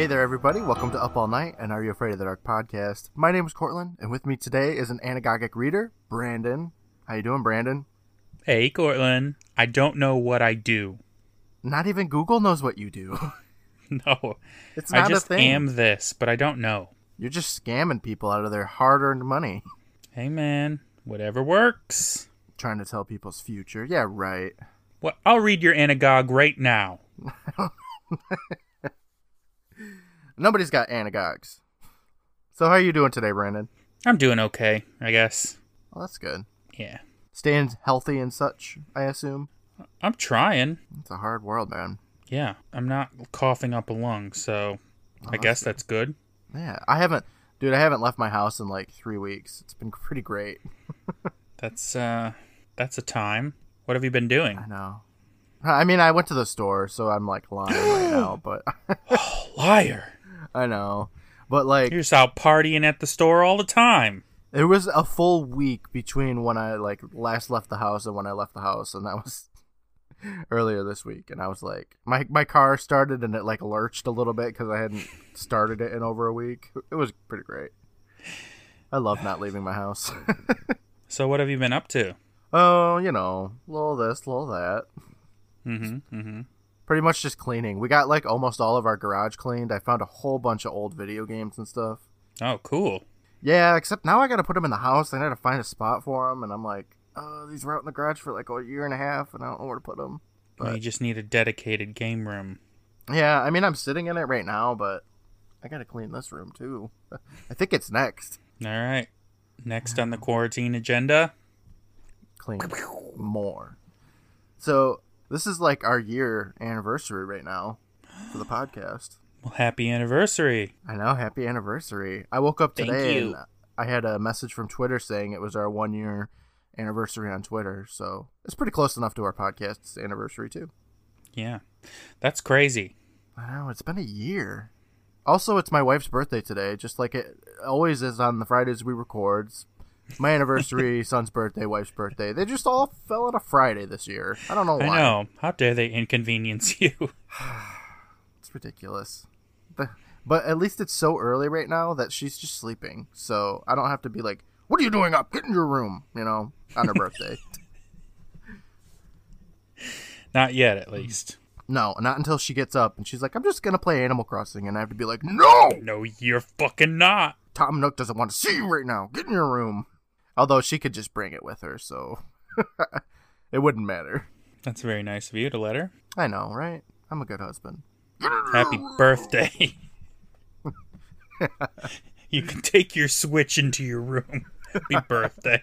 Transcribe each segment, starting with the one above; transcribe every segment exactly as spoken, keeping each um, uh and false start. Hey there everybody, welcome to Up All Night and Are You Afraid of the Dark podcast. My name is Cortland, and with me today is an anagogic reader, Brandon. How you doing, Brandon? Hey Cortland, I don't know what I do. Not even Google knows what you do. No, it's not I just a thing. am this, but I don't know. You're just scamming people out of their hard-earned money. Hey man, whatever works. Trying to tell people's future, yeah right. Well, I'll read your anagog right now. Nobody's got anagogs. So how are you doing today, Brandon? I'm doing okay, I guess. Well, that's good. Yeah. Staying healthy and such, I assume? I'm trying. It's a hard world, man. Yeah. I'm not coughing up a lung, so oh, I that's guess good. that's good. Yeah. I haven't... Dude, I haven't left my house in like three weeks. It's been pretty great. that's, uh... That's a time. What have you been doing? I know. I mean, I went to the store, so I'm like lying right now, but... oh, liar! I know, but like you're just out partying at the store all the time. It was a full week between when I like last left the house and when I left the house, and that was earlier this week. And I was like, my my car started and it like lurched a little bit because I hadn't started it in over a week. It was pretty great. I love not leaving my house. So what have you been up to? Oh, you know, a little this, a little that. Mm-hmm. Mm-hmm. Pretty much just cleaning. We got, like, almost all of our garage cleaned. I found a whole bunch of old video games and stuff. Oh, cool. Yeah, except now I got to put them in the house. I got to find a spot for them. And I'm like, oh, these were out in the garage for, like, a year and a half, and I don't know where to put them. But well, you just need a dedicated game room. Yeah, I mean, I'm sitting in it right now, but I got to clean this room, too. I think it's next. All right. Next on the quarantine agenda. Clean more. So... This is like our year anniversary right now for the podcast. Well, happy anniversary. I know. Happy anniversary. I woke up today and I had a message from Twitter saying it was our one year anniversary on Twitter. So it's pretty close enough to our podcast's anniversary too. Yeah. That's crazy. I know. It's been a year. Also, it's my wife's birthday today, just like it always is on the Fridays we record. My anniversary, son's birthday, wife's birthday. They just all fell on a Friday this year. I don't know why. I know. How dare they inconvenience you? It's ridiculous. But, but at least it's so early right now that she's just sleeping. So I don't have to be like, what are you doing up? Get in your room, you know, on her birthday. Not yet, at least. No, not until she gets up and she's like, I'm just going to play Animal Crossing. And I have to be like, no! No, you're fucking not. Tom Nook doesn't want to see you right now. Get in your room. Although she could just bring it with her, so it wouldn't matter. That's very nice of you to let her. I know, right? I'm a good husband. Happy birthday. You can take your Switch into your room. Happy birthday.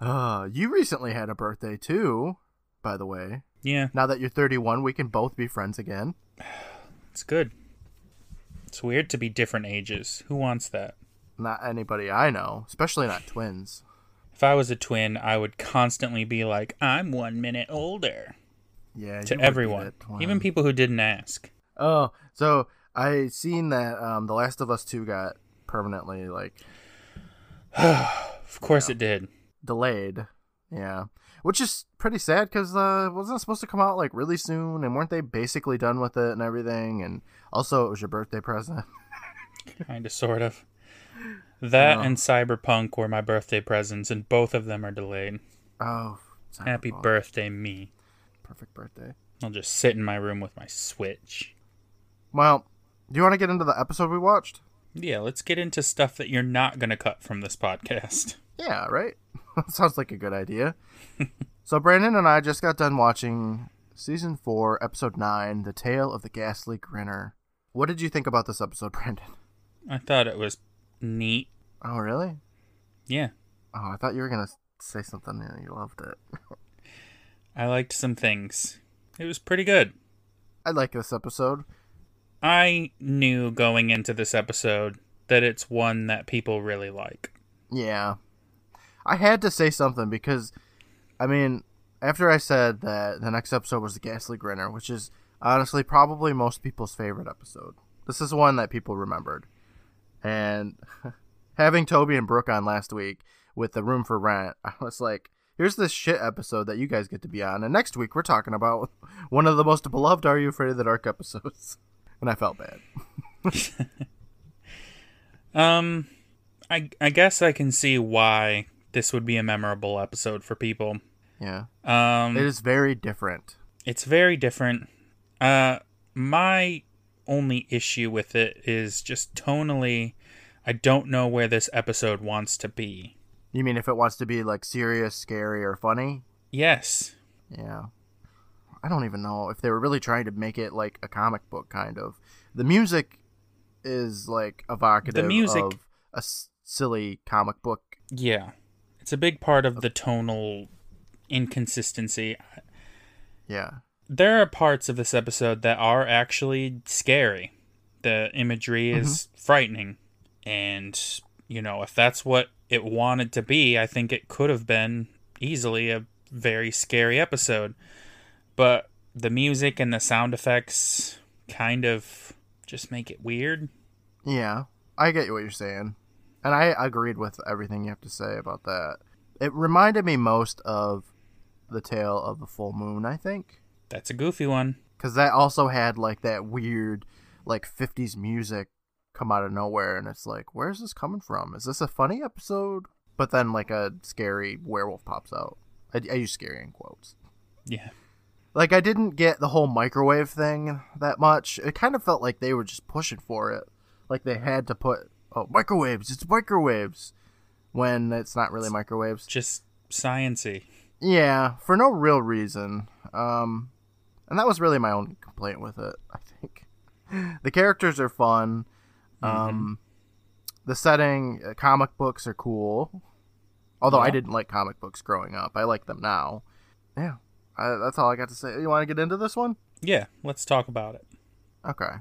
Uh, you recently had a birthday, too, by the way. Yeah. Now that you're thirty-one, we can both be friends again. It's good. It's weird to be different ages. Who wants that? Not anybody I know, especially not twins. If I was a twin, I would constantly be like, I'm one minute older. Yeah, to everyone, even people who didn't ask. Oh, so I seen that um, The Last of Us two got permanently, like... Of course you know, it did. Delayed, yeah. Which is pretty sad, because uh, it wasn't supposed to come out, like, really soon, and weren't they basically done with it and everything, and also it was your birthday present. Kind of, sort of. That and Cyberpunk were my birthday presents, and both of them are delayed. Oh. Cyberpunk. Happy birthday, me. Perfect birthday. I'll just sit in my room with my Switch. Well, do you want to get into the episode we watched? Yeah, let's get into stuff that you're not going to cut from this podcast. Yeah, right? Sounds like a good idea. So Brandon and I just got done watching Season four, Episode nine, The Tale of the Ghastly Grinner. What did you think about this episode, Brandon? I thought it was... neat. Oh, really? Yeah. Oh, I thought you were going to say something and you loved it. I liked some things. It was pretty good. I like this episode. I knew going into this episode that it's one that people really like. Yeah. I had to say something because, I mean, after I said that the next episode was The Ghastly Grinner, which is honestly probably most people's favorite episode. This is one that people remembered. And having Toby and Brooke on last week with the Room for Rent, I was like, here's this shit episode that you guys get to be on. And next week, we're talking about one of the most beloved Are You Afraid of the Dark episodes. and I felt bad. um, I I guess I can see why this would be a memorable episode for people. Yeah. Um, it is very different. It's very different. Uh, my only issue with it is just tonally, I don't know where this episode wants to be. You mean if it wants to be, like, serious, scary, or funny? Yes. Yeah. I don't even know if they were really trying to make it, like, a comic book, kind of. The music is, like, evocative the music... of a s- silly comic book. Yeah. It's a big part of the tonal inconsistency. Yeah. There are parts of this episode that are actually scary. The imagery is mm-hmm. frightening. And, you know, if that's what it wanted to be, I think it could have been easily a very scary episode. But the music and the sound effects kind of just make it weird. Yeah, I get what you're saying. And I agreed with everything you have to say about that. It reminded me most of The Tale of the Full Moon, I think. That's a goofy one. Because that also had, like, that weird, like, fifties music come out of nowhere, and it's like, where's this coming from? Is this a funny episode? But then, like, a scary werewolf pops out. I, I use scary in quotes. Yeah. Like, I didn't get the whole microwave thing that much. It kind of felt like they were just pushing for it. Like, they had to put, oh, microwaves, it's microwaves, when it's not really microwaves. Just science-y. Yeah, for no real reason. Um, and that was really my own complaint with it, I think. The characters are fun. Um, mm-hmm. The setting, uh, comic books are cool. Although yeah. I didn't like comic books growing up. I like them now. Yeah, I, that's all I got to say. You want to get into this one? Yeah, let's talk about it. Okay.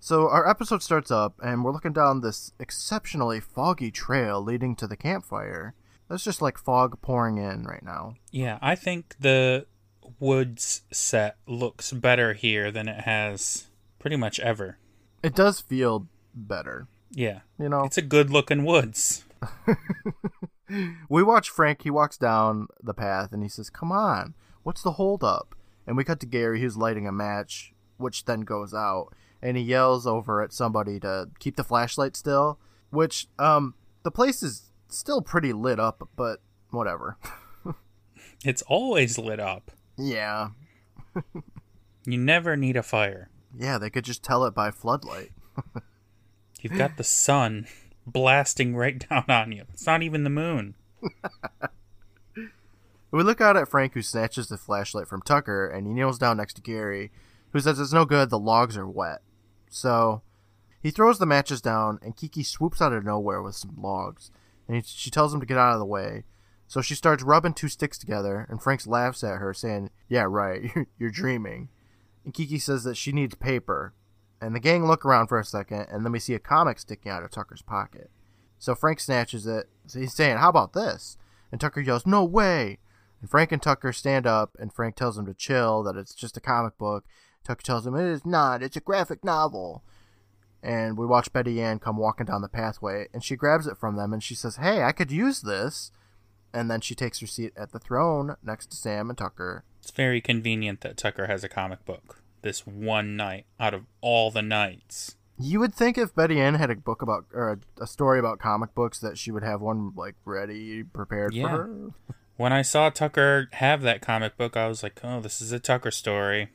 So our episode starts up, and we're looking down this exceptionally foggy trail leading to the campfire. That's just like fog pouring in right now. Yeah, I think the woods set looks better here than it has pretty much ever. It does feel better. Yeah. You know? It's a good-looking woods. We watch Frank. He walks down the path, and he says, come on, what's the holdup? And we cut to Gary, who's lighting a match, which then goes out. And he yells over at somebody to keep the flashlight still, which um, the place is still pretty lit up, but whatever. It's always lit up. Yeah. You never need a fire. Yeah, they could just tell it by floodlight. You've got the sun blasting right down on you. It's not even the moon. We look out at Frank, who snatches the flashlight from Tucker, and he kneels down next to Gary, who says it's no good, the logs are wet. So he throws the matches down, and Kiki swoops out of nowhere with some logs, and he, she tells him to get out of the way. So she starts rubbing two sticks together, and Frank laughs at her, saying, yeah, right, you're, you're dreaming. And Kiki says that she needs paper. And the gang look around for a second, and then we see a comic sticking out of Tucker's pocket. So Frank snatches it. He's saying, how about this? And Tucker yells, no way! And Frank and Tucker stand up, and Frank tells him to chill, that it's just a comic book. Tucker tells him, it is not, it's a graphic novel. And we watch Betty Ann come walking down the pathway, and she grabs it from them, and she says, hey, I could use this. And then she takes her seat at the throne next to Sam and Tucker. It's very convenient that Tucker has a comic book this one night out of all the nights. You would think if Betty Ann had a book about, or a, a story about comic books, that she would have one, like, ready, prepared yeah. for her. When I saw Tucker have that comic book, I was like, oh, this is a Tucker story.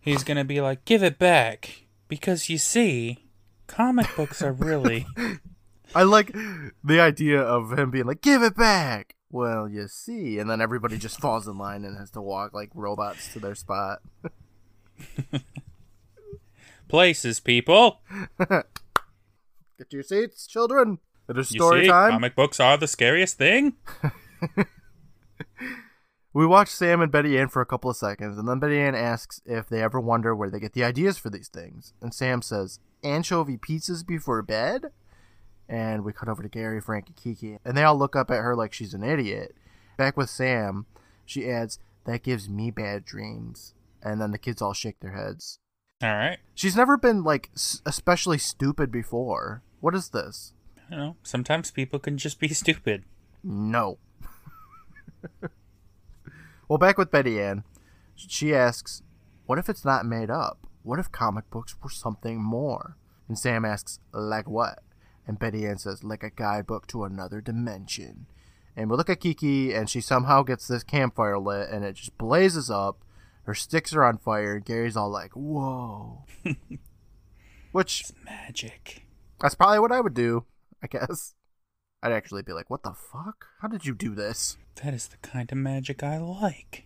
He's going to be like, give it back. Because, you see, comic books are really... I like the idea of him being like, give it back. Well, you see. And then everybody just falls in line and has to walk like robots to their spot. Places, people. Get to your seats, children. It is story see, time. Comic books are the scariest thing. We watch Sam and Betty Ann for a couple of seconds, and then Betty Ann asks if they ever wonder where they get the ideas for these things. And Sam says, anchovy pizzas before bed? And we cut over to Gary, Frank, and Kiki, and they all look up at her like she's an idiot. Back with Sam, she adds, that gives me bad dreams. And then the kids all shake their heads. All right. She's never been, like, especially stupid before. What is this? I don't know. Sometimes people can just be stupid. No. Well, back with Betty Ann, she asks, what if it's not made up? what if comic books were something more? And Sam asks, like what? And Betty Ann says, like a guidebook to another dimension. And we look at Kiki, and she somehow gets this campfire lit, and it just blazes up. Her sticks are on fire, and Gary's all like, whoa. Which... it's magic. That's probably what I would do, I guess. I'd actually be like, what the fuck? How did you do this? That is the kind of magic I like.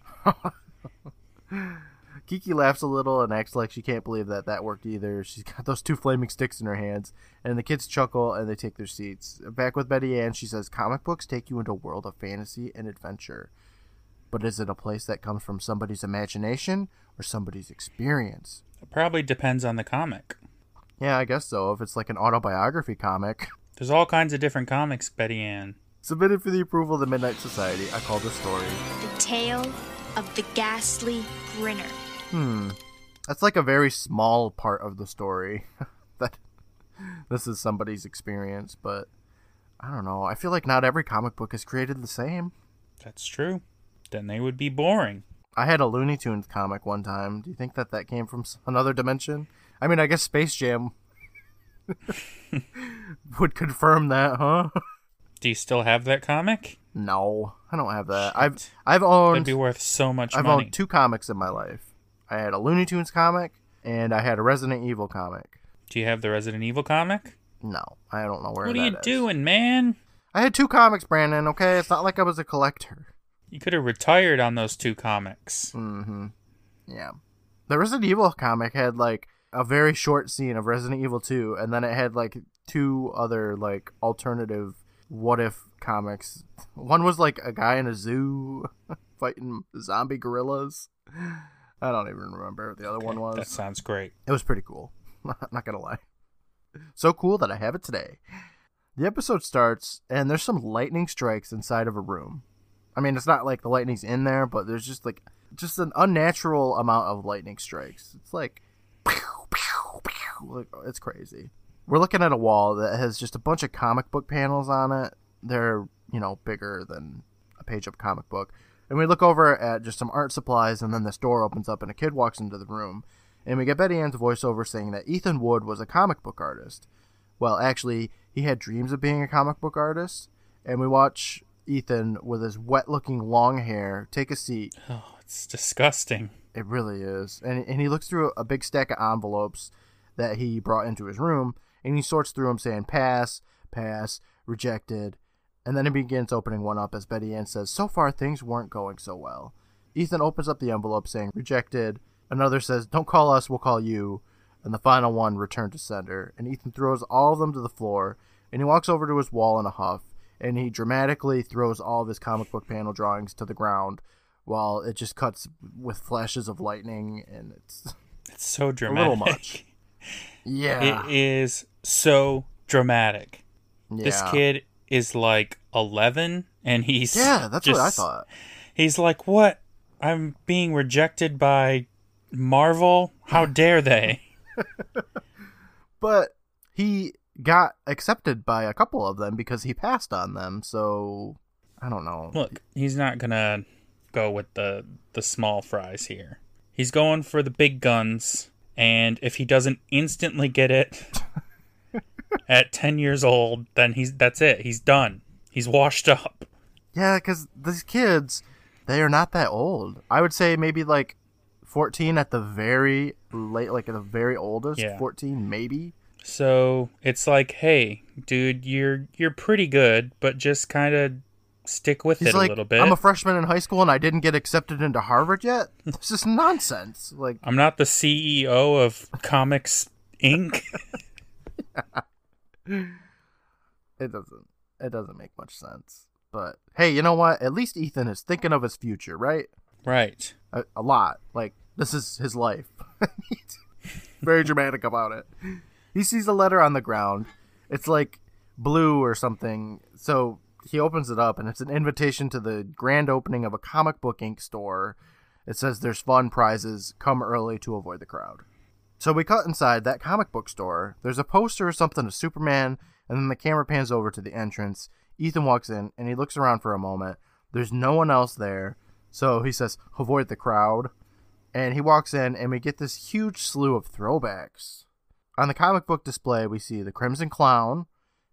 Kiki laughs a little and acts like she can't believe that that worked either. She's got those two flaming sticks in her hands, and the kids chuckle and they take their seats. Back with Betty Ann, she says, comic books take you into a world of fantasy and adventure. But is it a place that comes from somebody's imagination or somebody's experience? It probably depends on the comic. Yeah, I guess so. If it's like an autobiography comic. There's all kinds of different comics, Betty Ann. Submitted for the approval of the Midnight Society, I call this story The Tale of the Ghastly Grinner. Hmm. That's like a very small part of the story. That this is somebody's experience, but I don't know. I feel like not every comic book is created the same. That's true. Then they would be boring. I had a Looney Tunes comic one time. Do you think that that came from another dimension? I mean, I guess Space Jam would confirm that, huh? Do you still have that comic? No, I don't have that. Shit. I've I've owned. That'd be worth so much I've money. I've owned two comics in my life. I had a Looney Tunes comic and I had a Resident Evil comic. Do you have the Resident Evil comic? No, I don't know where. What that are you is. doing, man? I had two comics, Brandon. Okay, it's not like I was a collector. You could have retired on those two comics. Mm-hmm. Yeah, the Resident Evil comic had like a very short scene of Resident Evil two, and then it had like two other like alternative what if comics. One was like a guy in a zoo fighting zombie gorillas. I don't even remember what the other okay, one was. That sounds great. It was pretty cool. I'm not gonna lie. So cool that I have it today. The episode starts and there's some lightning strikes inside of a room. I mean, it's not like the lightning's in there, but there's just like just an unnatural amount of lightning strikes. It's like pew, pew, pew. It's crazy. We're looking at a wall that has just a bunch of comic book panels on it. They're, you know, bigger than a page of a comic book. And we look over at just some art supplies, and then this door opens up, and a kid walks into the room. And we get Betty Ann's voiceover saying that Ethan Wood was a comic book artist. Well, actually, he had dreams of being a comic book artist. And we watch Ethan, with his wet-looking long hair, take a seat. Oh, it's disgusting. It really is. And and he looks through a big stack of envelopes that he brought into his room, and he sorts through them saying, pass, pass, rejected. And then he begins opening one up as Betty Ann says, so far things weren't going so well. Ethan opens up the envelope saying, rejected. Another says, don't call us, we'll call you. And the final one, return to sender. And Ethan throws all of them to the floor, and he walks over to his wall in a huff, and he dramatically throws all of his comic book panel drawings to the ground, while it just cuts with flashes of lightning, and it's it's so dramatic. A little much. Yeah. It is so dramatic. Yeah. This kid is like eleven, and he's yeah, that's just, what I thought. He's like, what? I'm being rejected by Marvel? How dare they? But he got accepted by a couple of them because he passed on them, so I don't know. Look, he's not going to go with the the small fries here. He's going for the big guns, and if he doesn't instantly get it at ten years old, then he's that's it. He's done. He's washed up. Yeah, because these kids, they are not that old. I would say maybe like fourteen at the very late, like at the very oldest, yeah. fourteen maybe. So it's like, hey, dude, you're you're pretty good, but just kind of stick with He's it like, a little bit. I'm a freshman in high school and I didn't get accepted into Harvard yet. This is nonsense. Like, I'm not the C E O of Comics Incorporated. Yeah. It doesn't. It doesn't make much sense. But hey, you know what? At least Ethan is thinking of his future, right? Right. A, a lot. Like, this is his life. Very dramatic about it. He sees a letter on the ground. It's like blue or something. So he opens it up, and it's an invitation to the grand opening of a comic book ink store. It says there's fun prizes. Come early to avoid the crowd. So we cut inside that comic book store. There's a poster or something of Superman, and then the camera pans over to the entrance. Ethan walks in, and he looks around for a moment. There's no one else there, so he says, avoid the crowd. And he walks in, and we get this huge slew of throwbacks. On the comic book display, we see the Crimson Clown,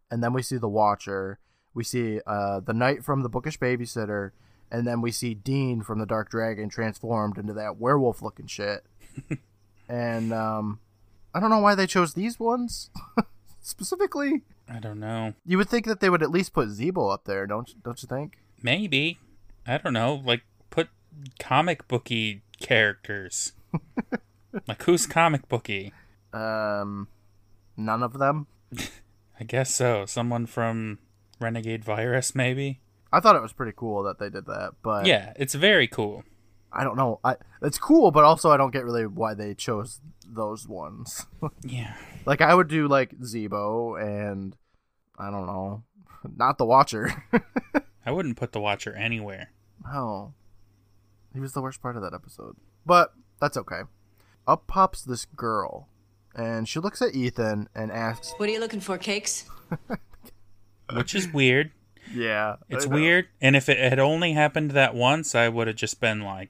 and then we see the Watcher. We see uh, the Knight from the Bookish Babysitter, and then we see Dean from the Dark Dragon transformed into that werewolf-looking shit. And um, I don't know why they chose these ones specifically. I don't know. You would think that they would at least put Zeebo up there, don't don't you think? Maybe. I don't know. Like, put comic booky characters. Like, who's comic booky? Um, none of them. I guess so. Someone from Renegade Virus, maybe. I thought it was pretty cool that they did that, but yeah, it's very cool. I don't know. I it's cool, but also I don't get really why they chose those ones. Yeah, like I would do like Zeebo and I don't know, not the Watcher. I wouldn't put the Watcher anywhere. Oh, he was the worst part of that episode, but that's okay. Up pops this girl, and she looks at Ethan and asks, "What are you looking for, cakes?" Which is weird. Yeah. It's weird. And if it had only happened that once, I would have just been like,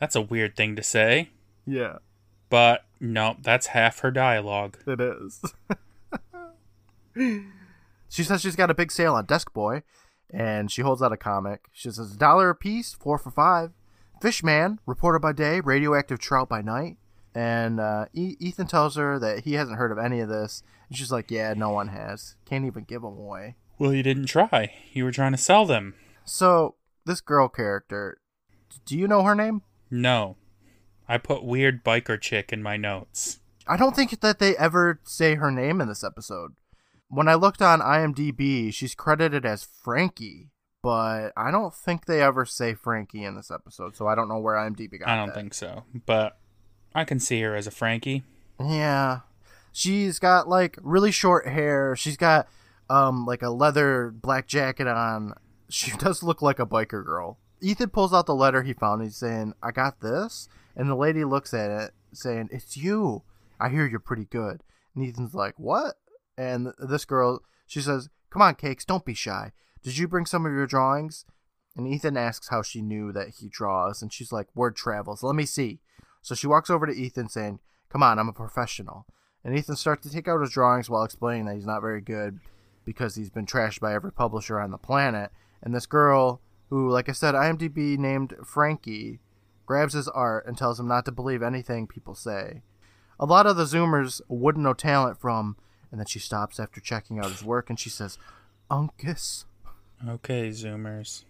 that's a weird thing to say. Yeah. But no, that's half her dialogue. It is. She says she's got a big sale on Desk Boy, and she holds out a comic. She says, a dollar a piece, four for five. Fishman, reporter by day, radioactive trout by night. And uh, e- Ethan tells her that he hasn't heard of any of this. And she's like, yeah, no one has. Can't even give them away. Well, you didn't try. You were trying to sell them. So, this girl character, do you know her name? No. I put weird biker chick in my notes. I don't think that they ever say her name in this episode. When I looked on I M D B, she's credited as Frankie, but I don't think they ever say Frankie in this episode, so I don't know where IMDb got that. I don't that. think so, but I can see her as a Frankie. Yeah. She's got, like, really short hair. She's got Um, like a leather black jacket on. She does look like a biker girl. Ethan pulls out the letter he found. He's saying, I got this. And the lady looks at it saying, it's you. I hear you're pretty good. And Ethan's like, what? And this girl, she says, come on, Cakes, don't be shy. Did you bring some of your drawings? And Ethan asks how she knew that he draws. And she's like, word travels. Let me see. So she walks over to Ethan saying, come on, I'm a professional. And Ethan starts to take out his drawings while explaining that he's not very good, because he's been trashed by every publisher on the planet. And this girl, who, like I said, IMDb named Frankie, grabs his art and tells him not to believe anything people say. A lot of the Zoomers wouldn't know talent from, and then she stops after checking out his work, and she says, Uncas. Okay, Zoomers.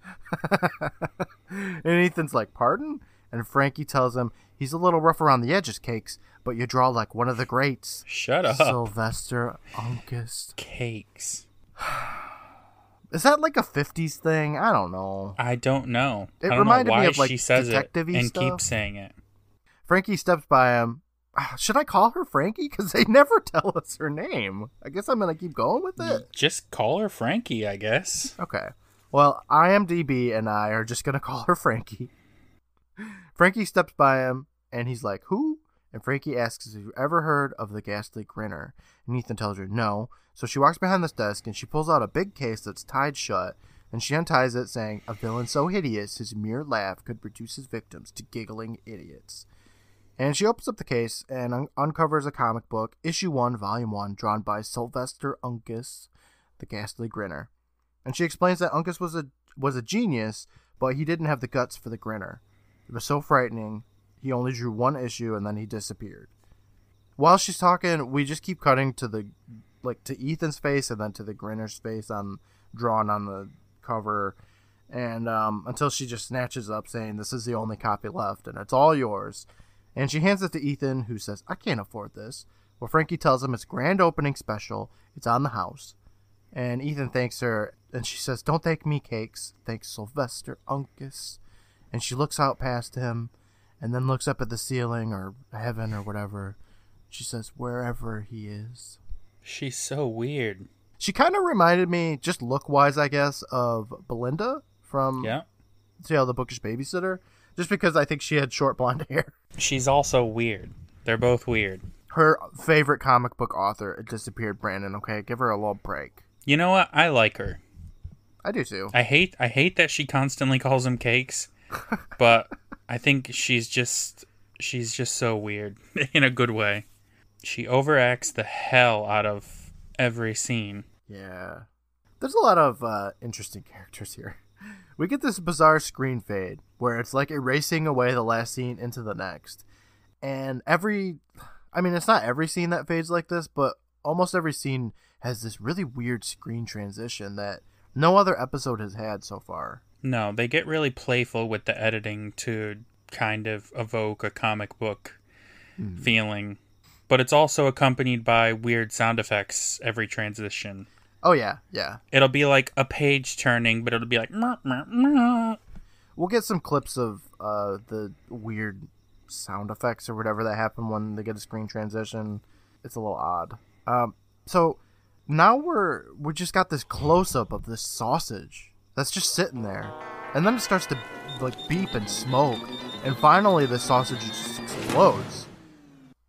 And Ethan's like, pardon? And Frankie tells him, he's a little rough around the edges, Cakes, but you draw like one of the greats. Shut up. Sylvester Uncas. Cakes. Is that like a fifties thing? I don't know. I don't know. It don't reminded know me of like she says detective-y it and stuff. Keeps saying it. Frankie steps by him. Should I call her Frankie? Because they never tell us her name. I guess I'm going to keep going with it. Just call her Frankie, I guess. Okay. Well, IMDb and I are just going to call her Frankie. Frankie steps by him, and he's like, who? And Frankie asks, have you ever heard of the Ghastly Grinner? And Ethan tells her, no. So she walks behind this desk, and she pulls out a big case that's tied shut, and she unties it, saying, a villain so hideous, his mere laugh could reduce his victims to giggling idiots. And she opens up the case and un- uncovers a comic book, Issue one, Volume one, drawn by Sylvester Uncas, the Ghastly Grinner. And she explains that Uncas was a, was a genius, but he didn't have the guts for the Grinner. It was so frightening, he only drew one issue, and then he disappeared. While she's talking, we just keep cutting to the, like, to Ethan's face and then to the Grinner's face on drawn on the cover, and um, until she just snatches up, saying, "This is the only copy left, and it's all yours." And she hands it to Ethan, who says, "I can't afford this." Well, Frankie tells him it's grand opening special. It's on the house, and Ethan thanks her, and she says, "Don't thank me, Cakes. Thank Sylvester Uncas." And she looks out past him and then looks up at the ceiling or heaven or whatever. She says, wherever he is. She's so weird. She kind of reminded me, just look-wise, I guess, of Belinda from yeah. The Tale of the Bookish Babysitter. Just because I think she had short blonde hair. She's also weird. They're both weird. Her favorite comic book author disappeared, Brandon, okay? Give her a little break. You know what? I like her. I do, too. I hate, I hate that she constantly calls him Cakes. But I think she's just she's just so weird in a good way. She overacts the hell out of every scene. Yeah. There's a lot of uh, interesting characters here. We get this bizarre screen fade where it's like erasing away the last scene into the next. And every, I mean, it's not every scene that fades like this, but almost every scene has this really weird screen transition that no other episode has had so far. No, they get really playful with the editing to kind of evoke a comic book mm. feeling. But it's also accompanied by weird sound effects every transition. Oh, yeah, yeah. It'll be like a page turning, but it'll be like... Mah, mah, mah. We'll get some clips of uh, the weird sound effects or whatever that happen when they get a screen transition. It's a little odd. Um, so now we're we just got this close-up of this sausage that's just sitting there. And then it starts to like beep and smoke. And finally, the sausage just explodes.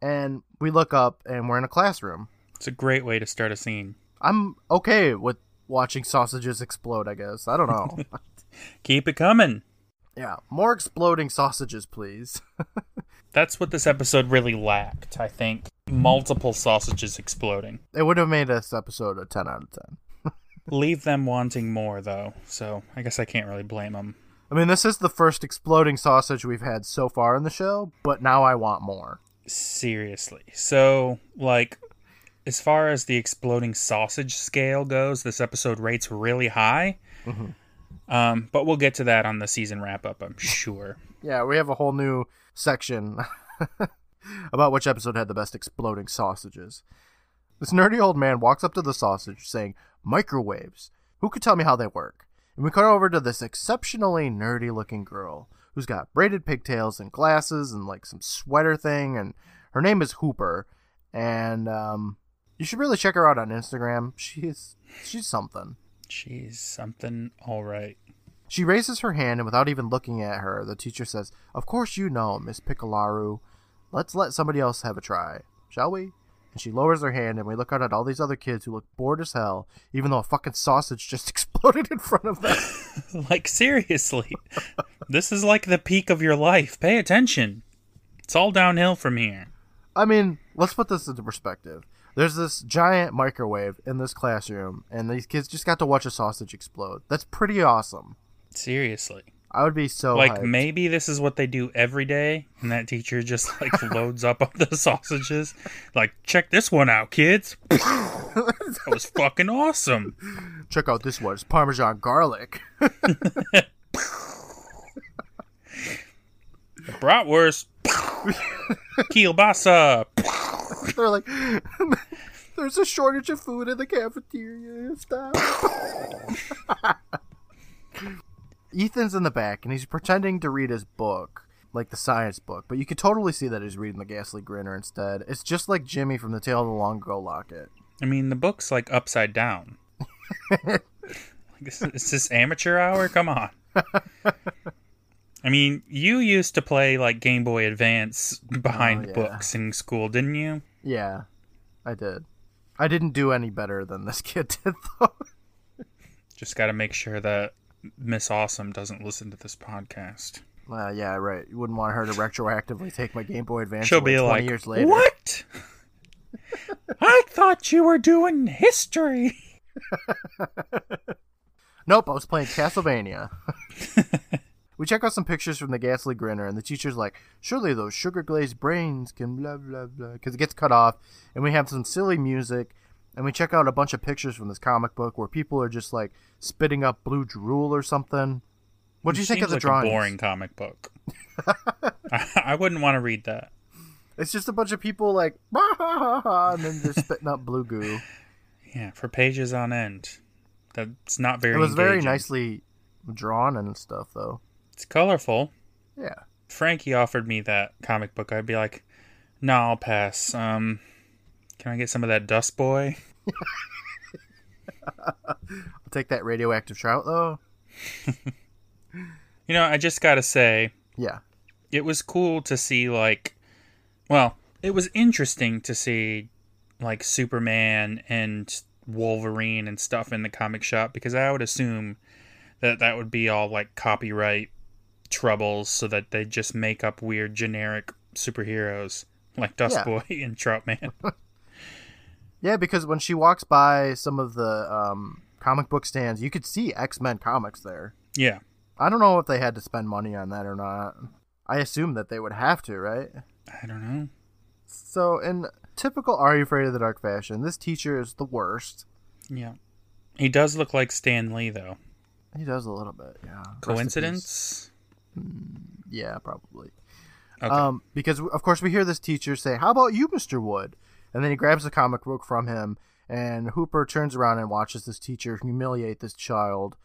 And we look up, and we're in a classroom. It's a great way to start a scene. I'm okay with watching sausages explode, I guess. I don't know. Keep it coming. Yeah, more exploding sausages, please. That's what this episode really lacked, I think. Multiple sausages exploding. It would have made this episode a ten out of ten. Leave them wanting more, though, so I guess I can't really blame them. I mean, this is the first exploding sausage we've had so far in the show, but now I want more. Seriously. So, like... As far as the exploding sausage scale goes, this episode rates really high. Mm-hmm. Um, but we'll get to that on the season wrap-up, I'm sure. Yeah, we have a whole new section about which episode had the best exploding sausages. This nerdy old man walks up to the sausage saying, "Microwaves. Who could tell me how they work?" And we cut over to this exceptionally nerdy-looking girl who's got braided pigtails and glasses and, like, some sweater thing. And her name is Hooper. And, um... you should really check her out on Instagram. She's she's something. She's something all right. She raises her hand, and without even looking at her, the teacher says, "Of course you know, Miss Picalarro. Let's let somebody else have a try, shall we?" And she lowers her hand, and we look out at all these other kids who look bored as hell, even though a fucking sausage just exploded in front of them. Like, seriously. This is like the peak of your life. Pay attention. It's all downhill from here. I mean, let's put this into perspective. There's this giant microwave in this classroom, and these kids just got to watch a sausage explode. That's pretty awesome. Seriously. I would be so Like, hyped. Maybe this is what they do every day, and that teacher just, like, loads up all the sausages. Like, check this one out, kids. That was fucking awesome. Check out this one. It's Parmesan garlic. Bratwurst. Kielbasa. They're like, there's a shortage of food in the cafeteria. Stop. Ethan's in the back, and he's pretending to read his book, like the science book. But you could totally see that he's reading The Ghastly Grinner instead. It's just like Jimmy from The Tale of the Long Ago Locket. I mean, the book's like upside down. Like, is, is this amateur hour? Come on. I mean, you used to play like Game Boy Advance behind oh, yeah. books in school, didn't you? Yeah, I did. I didn't do any better than this kid did, though. Just got to make sure that Miss Awesome doesn't listen to this podcast. Well, uh, yeah, right. You wouldn't want her to retroactively take my Game Boy Advance. She'll be like, years later. What? I thought you were doing history. Nope, I was playing Castlevania. We check out some pictures from The Ghastly Grinner, and the teacher's like, surely those sugar-glazed brains can blah, blah, blah, because it gets cut off, and we have some silly music, and we check out a bunch of pictures from this comic book where people are just, like, spitting up blue drool or something. What do you think of the like drawings? It's a boring comic book. I, I wouldn't want to read that. It's just a bunch of people, like, bah, ha, ha, ha, and then they're spitting up blue goo. Yeah, for pages on end. That's not very It was engaging. Very nicely drawn and stuff, though. It's colorful. Yeah. Frankie offered me that comic book. I'd be like, no, nah, I'll pass. Um, can I get some of that Dust Boy? I'll take that radioactive trout, though. You know, I just gotta say... Yeah. It was cool to see, like... Well, it was interesting to see, like, Superman and Wolverine and stuff in the comic shop, because I would assume that that would be all, like, copyright troubles so that they just make up weird generic superheroes like Dust yeah. Boy and Troutman. Yeah, because when she walks by some of the um, comic book stands, you could see X-Men comics there. Yeah. I don't know if they had to spend money on that or not. I assume that they would have to, right? I don't know. So, in typical Are You Afraid of the Dark fashion, this teacher is the worst. Yeah. He does look like Stan Lee, though. He does a little bit, yeah. Coincidence? Yeah, probably. Okay. Um, because, of course, we hear this teacher say, "How about you, Mister Wood?" And then he grabs the comic book from him, and Hooper turns around and watches this teacher humiliate this child.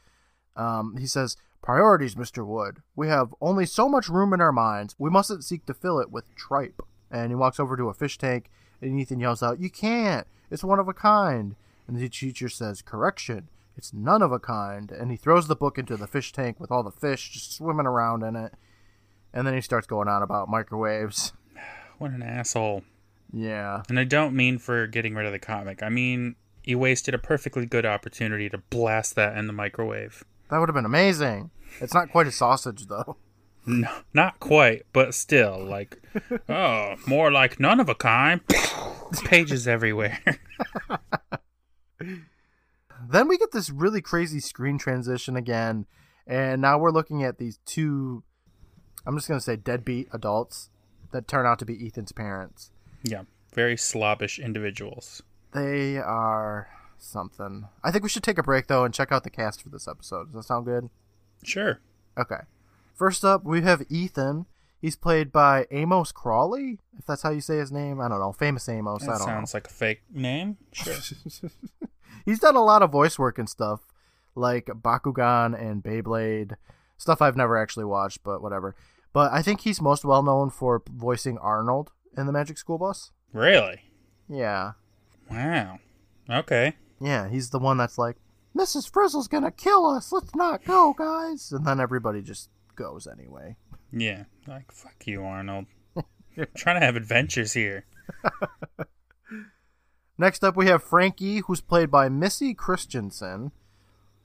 Um, he says, "Priorities, Mister Wood. We have only so much room in our minds. We mustn't seek to fill it with tripe." And he walks over to a fish tank, and Ethan yells out, "You can't. It's one of a kind." And the teacher says, "Correction. It's none of a kind." And he throws the book into the fish tank with all the fish just swimming around in it. And then he starts going on about microwaves. What an asshole. Yeah. And I don't mean for getting rid of the comic. I mean, he wasted a perfectly good opportunity to blast that in the microwave. That would have been amazing. It's not quite a sausage, though. No, not quite, but still, like, oh, more like none of a kind. Pages everywhere. Then we get this really crazy screen transition again, and now we're looking at these two, I'm just going to say deadbeat adults that turn out to be Ethan's parents. Yeah, very slobbish individuals. They are something. I think we should take a break, though, and check out the cast for this episode. Does that sound good? Sure. Okay. First up, we have Ethan. He's played by Amos Crawley, if that's how you say his name. I don't know. Famous Amos. That I don't sounds know. Like a fake name. Sure. He's done a lot of voice work and stuff, like Bakugan and Beyblade, stuff I've never actually watched, but whatever. But I think he's most well-known for voicing Arnold in The Magic School Bus. Really? Yeah. Wow. Okay. Yeah, he's the one that's like, "Missus Frizzle's gonna kill us. Let's not go, guys." And then everybody just goes anyway. Yeah, like, fuck you, Arnold. You're trying to have adventures here. Next up, we have Frankie, who's played by Missy Christensen,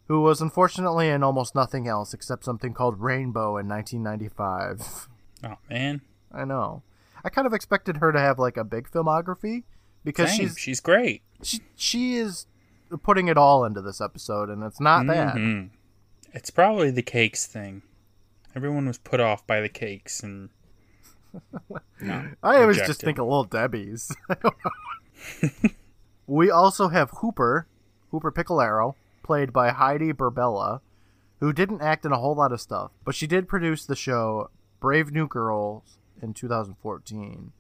who was unfortunately in almost nothing else except something called Rainbow in nineteen ninety-five. Oh, man. I know. I kind of expected her to have, like, a big filmography, because Same. she's... she's great. She, she is putting it all into this episode, and it's not mm-hmm. that. It's probably the cakes thing. Everyone was put off by the cakes, and no, I always rejected. Just think of Little Debbie's. I don't know. We also have Hooper, Hooper Picalarro, played by Heidi Birbella, who didn't act in a whole lot of stuff, but she did produce the show Brave New Girls in two thousand fourteen,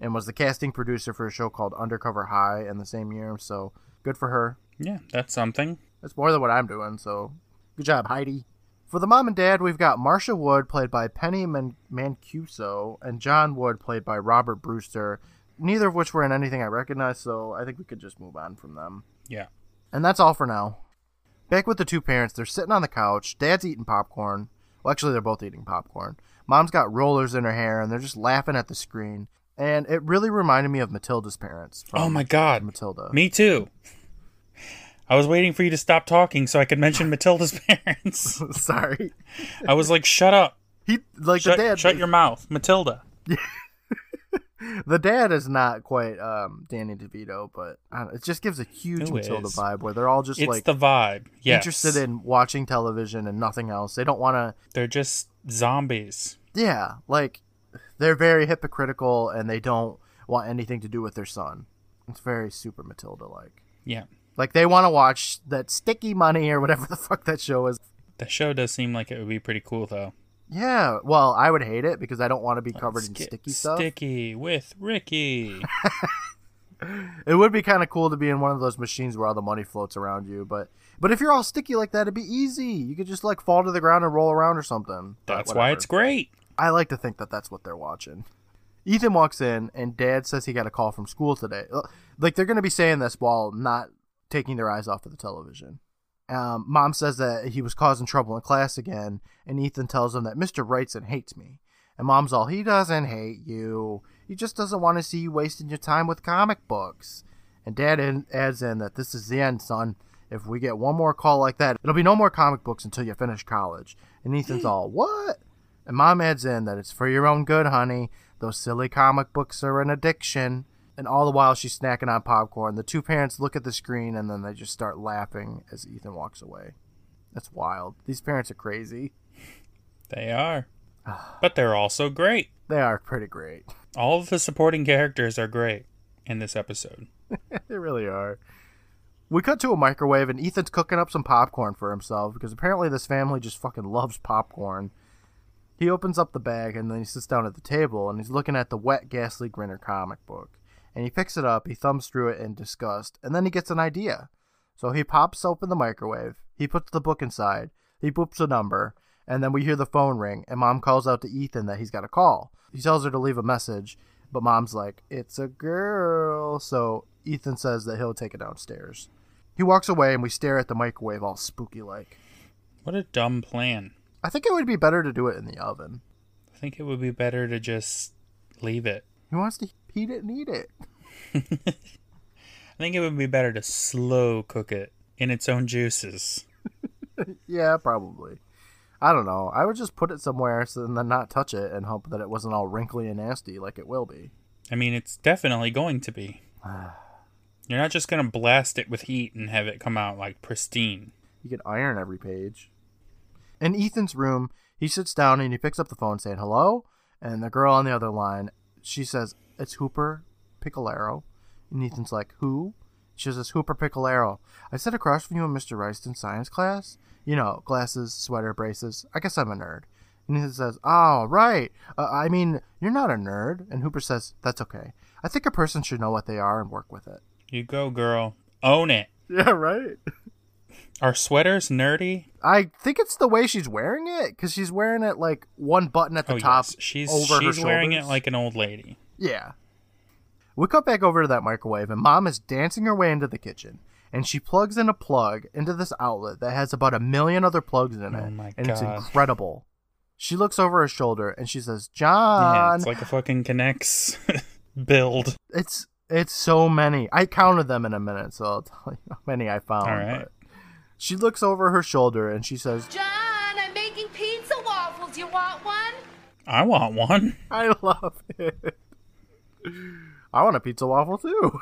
and was the casting producer for a show called Undercover High in the same year. So good for her. Yeah, that's something. That's more than what I'm doing. So good job, Heidi. For the mom and dad, we've got Marsha Wood, played by Penny Man- Mancuso, and John Wood, played by Robert Brewster, neither of which were in anything I recognize, so I think we could just move on from them. Yeah. And that's all for now. Back with the two parents, they're sitting on the couch, dad's eating popcorn, well, actually, they're both eating popcorn, mom's got rollers in her hair, and they're just laughing at the screen, and it really reminded me of Matilda's parents. Oh my God. Matilda. Me too. I was waiting for you to stop talking so I could mention Matilda's parents. Sorry. I was like, shut up. He like shut, the dad. Shut your mouth, Matilda. The dad is not quite um, Danny DeVito, but I don't know, it just gives a huge Who Matilda is? vibe where they're all just it's like the vibe. Yes. Interested in watching television and nothing else. They don't want to. They're just zombies. Yeah, like they're very hypocritical and they don't want anything to do with their son. It's very super Matilda-like. Yeah. Like, they want to watch that Sticky Money or whatever the fuck that show is. That show does seem like it would be pretty cool, though. Yeah. Well, I would hate it because I don't want to be Let's covered in sticky stuff. Sticky with Ricky. It would be kind of cool to be in one of those machines where all the money floats around you. But but if you're all sticky like that, it'd be easy. You could just, like, fall to the ground and roll around or something. That's why it's great. I like to think that that's what they're watching. Ethan walks in, and Dad says he got a call from school today. Like, they're going to be saying this while not taking their eyes off of the television. Um, Mom says that he was causing trouble in class again, and Ethan tells him that Mister Wrightson hates me. And Mom's all, "He doesn't hate you. He just doesn't want to see you wasting your time with comic books." And Dad in- adds in that this is the end, son. If we get one more call like that, it'll be no more comic books until you finish college. And Ethan's all, "What?" And Mom adds in that it's for your own good, honey. Those silly comic books are an addiction. And all the while, she's snacking on popcorn. The two parents look at the screen, and then they just start laughing as Ethan walks away. That's wild. These parents are crazy. They are. But they're also great. They are pretty great. All of the supporting characters are great in this episode. They really are. We cut to a microwave, and Ethan's cooking up some popcorn for himself, because apparently this family just fucking loves popcorn. He opens up the bag, and then he sits down at the table, and he's looking at the Wet Ghastly Grinner comic book. And he picks it up, he thumbs through it in disgust, and then he gets an idea. So he pops open the microwave, he puts the book inside, he boops a number, and then we hear the phone ring, and Mom calls out to Ethan that he's got a call. He tells her to leave a message, but Mom's like, it's a girl, so Ethan says that he'll take it downstairs. He walks away, and we stare at the microwave all spooky-like. What a dumb plan. I think it would be better to do it in the oven. I think it would be better to just leave it. He wants to heat it and eat it. I think it would be better to slow cook it in its own juices. Yeah, probably. I don't know. I would just put it somewhere so and then not touch it and hope that it wasn't all wrinkly and nasty like it will be. I mean, it's definitely going to be. You're not just going to blast it with heat and have it come out like pristine. You could iron every page. In Ethan's room, he sits down and he picks up the phone saying hello, and the girl on the other line, she says, it's Hooper Picalarro. And Ethan's like, who? She says, Hooper Picalarro. I sat across from you in Mister Wrightson's science class. You know, glasses, sweater, braces. I guess I'm a nerd. And Ethan says, oh, right. Uh, I mean, you're not a nerd. And Hooper says, that's okay. I think a person should know what they are and work with it. You go, girl. Own it. Yeah, right. Are sweaters nerdy? I think it's the way she's wearing it, because she's wearing it like one button at the oh, top yes. she's, over she's her shoulders. She's wearing it like an old lady. Yeah. We cut back over to that microwave, and Mom is dancing her way into the kitchen, and she plugs in a plug into this outlet that has about a million other plugs in it, oh my and God. It's incredible. She looks over her shoulder, and she says, John! Yeah, it's like a fucking Connects build. It's it's so many. I counted them in a minute, so I'll tell you how many I found. All right. But she looks over her shoulder, and she says, John, I'm making pizza waffles. You want one? I want one. I love it. I want a pizza waffle, too.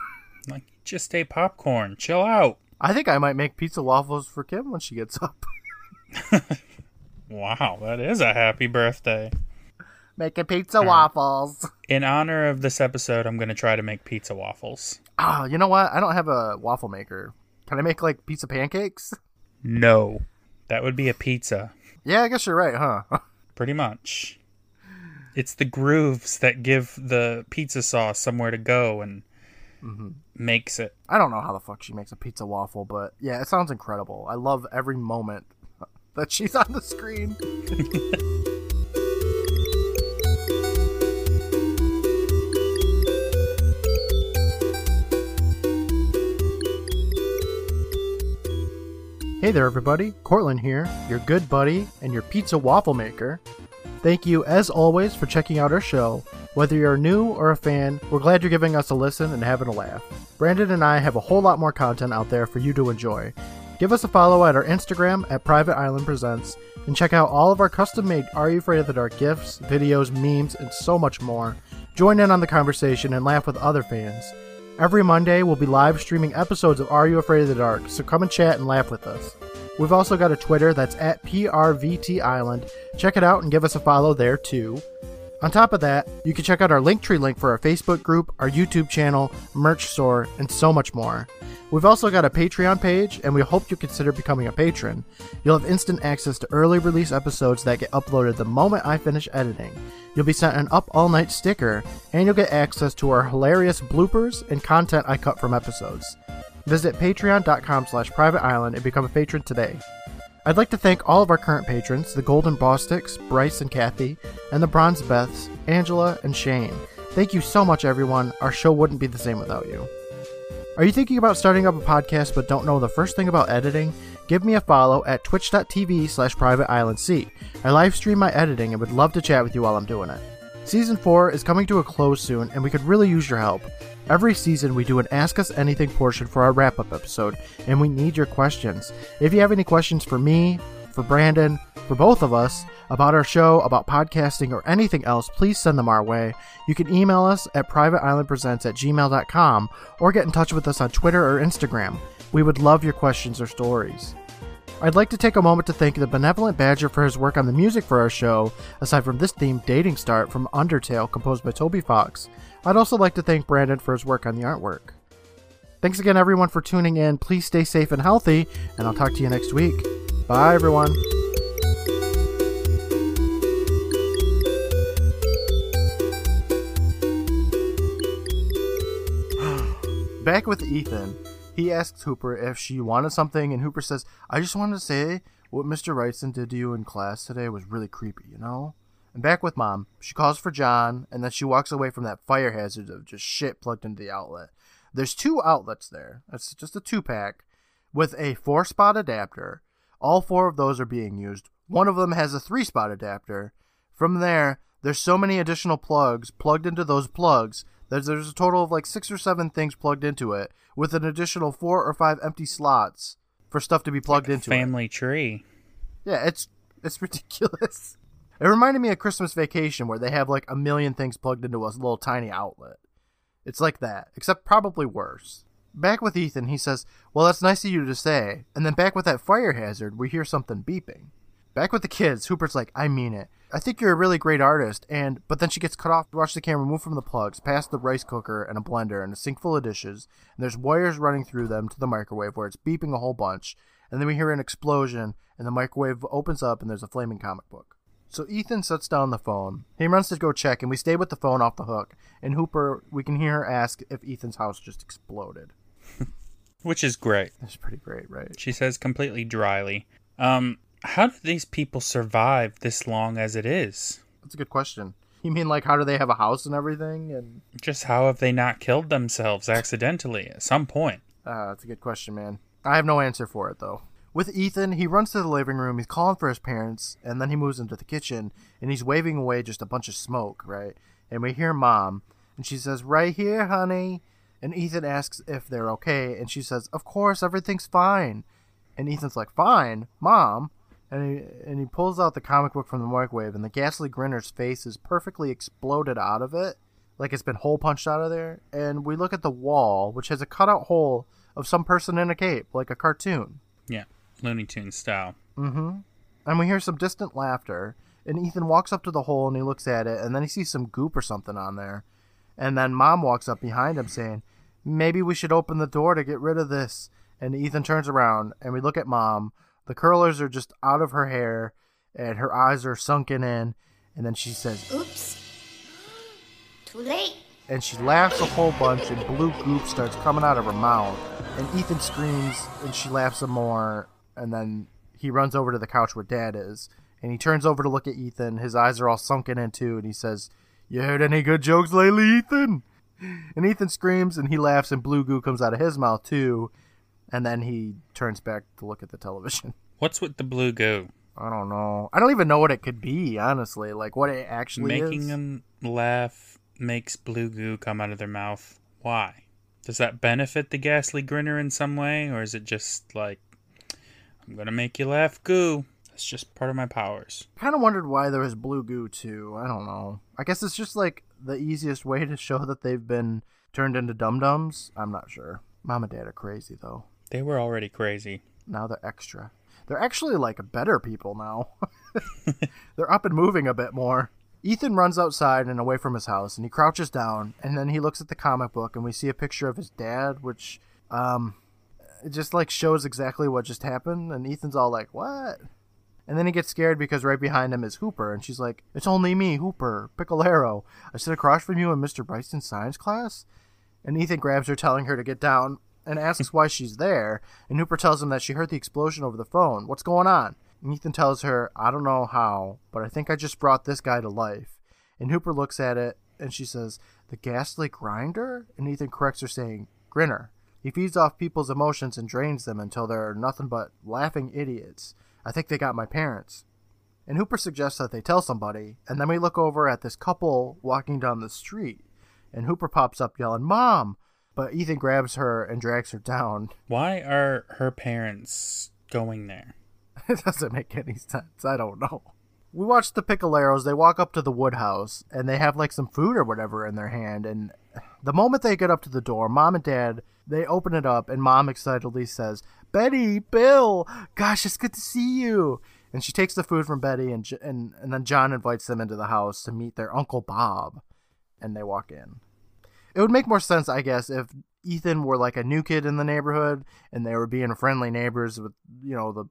Like, just ate popcorn. Chill out. I think I might make pizza waffles for Kim when she gets up. Wow, that is a happy birthday. Making pizza right. waffles. In honor of this episode, I'm going to try to make pizza waffles. Oh, you know what? I don't have a waffle maker. Can I make, like, pizza pancakes? No. That would be a pizza. Yeah, I guess you're right, huh? Pretty much. It's the grooves that give the pizza sauce somewhere to go and mm-hmm. makes it. I don't know how the fuck she makes a pizza waffle, but yeah, it sounds incredible. I love every moment that she's on the screen. Hey there, everybody. Cortland here, your good buddy and your pizza waffle maker. Thank you, as always, for checking out our show. Whether you're new or a fan, we're glad you're giving us a listen and having a laugh. Brandon and I have a whole lot more content out there for you to enjoy. Give us a follow at our Instagram at Private Island Presents, and check out all of our custom-made Are You Afraid of the Dark gifs, videos, memes, and so much more. Join in on the conversation and laugh with other fans. Every Monday, we'll be live streaming episodes of Are You Afraid of the Dark, so come and chat and laugh with us. We've also got a Twitter that's at P R V T Island. Check it out and give us a follow there, too. On top of that, you can check out our Linktree link for our Facebook group, our YouTube channel, merch store, and so much more. We've also got a Patreon page, and we hope you consider becoming a patron. You'll have instant access to early release episodes that get uploaded the moment I finish editing. You'll be sent an Up All Night sticker, and you'll get access to our hilarious bloopers and content I cut from episodes. Visit patreon.com slash private island and become a patron today. I'd like to thank all of our current patrons, the Golden Bosticks, Bryce and Kathy, and the Bronze Beths, Angela and Shane. Thank you so much, everyone. Our show wouldn't be the same without you. Are you thinking about starting up a podcast but don't know the first thing about editing? Give me a follow at twitch.tv slash private island seat. I live stream my editing and would love to chat with you while I'm doing it. Season four is coming to a close soon, and we could really use your help. Every season, we do an Ask Us Anything portion for our wrap-up episode, and we need your questions. If you have any questions for me, for Brandon, for both of us about our show, about podcasting, or anything else, please send them our way. You can email us at privateislandpresents at gmail dot com or get in touch with us on Twitter or Instagram. We would love your questions or stories. I'd like to take a moment to thank the Benevolent Badger for his work on the music for our show, aside from this theme, Dating Start, from Undertale, composed by Toby Fox. I'd also like to thank Brandon for his work on the artwork. Thanks again, everyone, for tuning in. Please stay safe and healthy, and I'll talk to you next week. Bye, everyone. Back with Ethan. He asks Hooper if she wanted something, and Hooper says, I just wanted to say what Mister Wrightson did to you in class today was really creepy, you know? And back with Mom, she calls for John, and then she walks away from that fire hazard of just shit plugged into the outlet. There's two outlets there. It's just a two-pack with a four-spot adapter. All four of those are being used. One of them has a three-spot adapter. From there, there's so many additional plugs plugged into those plugs. There's, there's a total of like six or seven things plugged into it, with an additional four or five empty slots for stuff to be plugged like into. Family it. Tree. Yeah, it's it's ridiculous. It reminded me of Christmas Vacation, where they have like a million things plugged into a little tiny outlet. It's like that, except probably worse. Back with Ethan, he says, well, that's nice of you to say. And then back with that fire hazard, we hear something beeping. Back with the kids, Hooper's like, I mean it. I think you're a really great artist, and, but then she gets cut off to watch the camera move from the plugs, past the rice cooker and a blender and a sink full of dishes, and there's wires running through them to the microwave where it's beeping a whole bunch, and then we hear an explosion, and the microwave opens up and there's a flaming comic book. So Ethan sets down the phone. He runs to go check, and we stay with the phone off the hook, and Hooper, we can hear her ask if Ethan's house just exploded. Which is great. That's pretty great, right? She says completely dryly, um... how do these people survive this long as it is? That's a good question. You mean like how do they have a house and everything? And just how have they not killed themselves accidentally at some point? Uh, that's a good question, man. I have no answer for it, though. With Ethan, he runs to the living room. He's calling for his parents, and then he moves into the kitchen, and he's waving away just a bunch of smoke, right? And we hear Mom, and she says, right here, honey. And Ethan asks if they're okay, and she says, of course, everything's fine. And Ethan's like, fine, Mom? And he, and he pulls out the comic book from the microwave, and the Ghastly Grinner's face is perfectly exploded out of it, like it's been hole punched out of there. And we look at the wall, which has a cutout hole of some person in a cape, like a cartoon. Yeah, Looney Tunes style. Mm-hmm. And we hear some distant laughter, and Ethan walks up to the hole, and he looks at it, and then he sees some goop or something on there. And then Mom walks up behind him saying, maybe we should open the door to get rid of this. And Ethan turns around, and we look at Mom. The curlers are just out of her hair, and her eyes are sunken in, and then she says, oops, too late. And she laughs a whole bunch, and blue goop starts coming out of her mouth, and Ethan screams, and she laughs some more, and then he runs over to the couch where Dad is, and he turns over to look at Ethan. His eyes are all sunken in, too, and he says, you heard any good jokes lately, Ethan? And Ethan screams, and he laughs, and blue goo comes out of his mouth, too. And then he turns back to look at the television. What's with the blue goo? I don't know. I don't even know what it could be, honestly. Like, what it actually Making is. Making them laugh makes blue goo come out of their mouth. Why? Does that benefit the Ghastly Grinner in some way? Or is it just like, I'm going to make you laugh goo. That's just part of my powers. I kind of wondered why there was blue goo, too. I don't know. I guess it's just like the easiest way to show that they've been turned into dum-dums. I'm not sure. Mom and Dad are crazy, though. They were already crazy. Now they're extra. They're actually, like, better people now. They're up and moving a bit more. Ethan runs outside and away from his house, and he crouches down, and then he looks at the comic book, and we see a picture of his dad, which, um, it just, like, shows exactly what just happened, and Ethan's all like, what? And then he gets scared because right behind him is Hooper, and she's like, it's only me, Hooper Picalarro. I sit across from you in Mister Bryson's science class? And Ethan grabs her, telling her to get down, and asks why she's there, and Hooper tells him that she heard the explosion over the phone. What's going on? And Ethan tells her, I don't know how, but I think I just brought this guy to life. And Hooper looks at it, and she says, the Ghastly Grinder? And Ethan corrects her, saying, Grinner. He feeds off people's emotions and drains them until they're nothing but laughing idiots. I think they got my parents. And Hooper suggests that they tell somebody, and then we look over at this couple walking down the street, and Hooper pops up yelling, Mom! But Ethan grabs her and drags her down. Why are her parents going there? It doesn't make any sense. I don't know. We watch the Picalarros. They walk up to the wood house, and they have like some food or whatever in their hand. And the moment they get up to the door, Mom and Dad, they open it up, and Mom excitedly says, "Betty, Bill, gosh, it's good to see you." And she takes the food from Betty, and and and then John invites them into the house to meet their Uncle Bob, and they walk in. It would make more sense, I guess, if Ethan were like a new kid in the neighborhood, and they were being friendly neighbors with, you know, the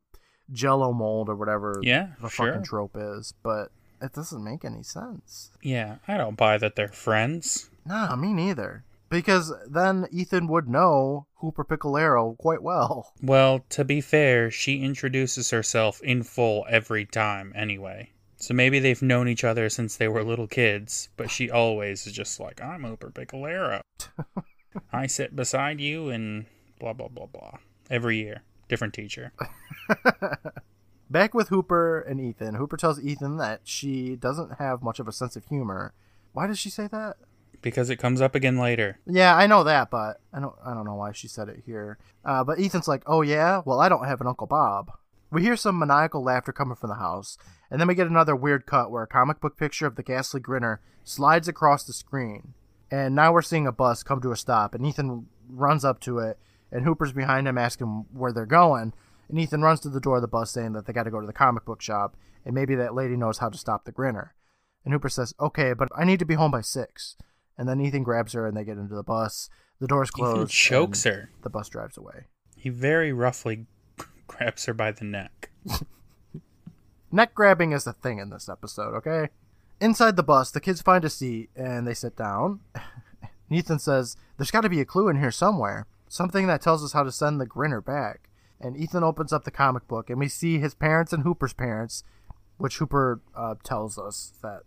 Jell-O mold or whatever yeah, the sure. fucking trope is. But it doesn't make any sense. Yeah, I don't buy that they're friends. Nah, me neither. Because then Ethan would know Hooper Picalarro quite well. Well, to be fair, she introduces herself in full every time anyway. So maybe they've known each other since they were little kids, but she always is just like, "I'm Hooper Picalarro. I sit beside you and blah, blah, blah, blah." Every year. Different teacher. Back with Hooper and Ethan. Hooper tells Ethan that she doesn't have much of a sense of humor. Why does she say that? Because it comes up again later. Yeah, I know that, but I don't I don't know why she said it here. Uh, but Ethan's like, "Oh yeah? Well, I don't have an Uncle Bob." We hear some maniacal laughter coming from the house, and then we get another weird cut where a comic book picture of the Ghastly Grinner slides across the screen. And now we're seeing a bus come to a stop, and Ethan runs up to it, and Hooper's behind him asking where they're going, and Ethan runs to the door of the bus saying that they gotta go to the comic book shop, and maybe that lady knows how to stop the Grinner. And Hooper says, "Okay, but I need to be home by six." And then Ethan grabs her, and they get into the bus. The door's closed. Ethan chokes her. The bus drives away. He very roughly grabs her by the neck. Neck grabbing is the thing in this episode, okay? Inside the bus, the kids find a seat, and they sit down. Ethan says, "There's got to be a clue in here somewhere. Something that tells us how to send the Grinner back." And Ethan opens up the comic book, and we see his parents and Hooper's parents, which Hooper uh, tells us that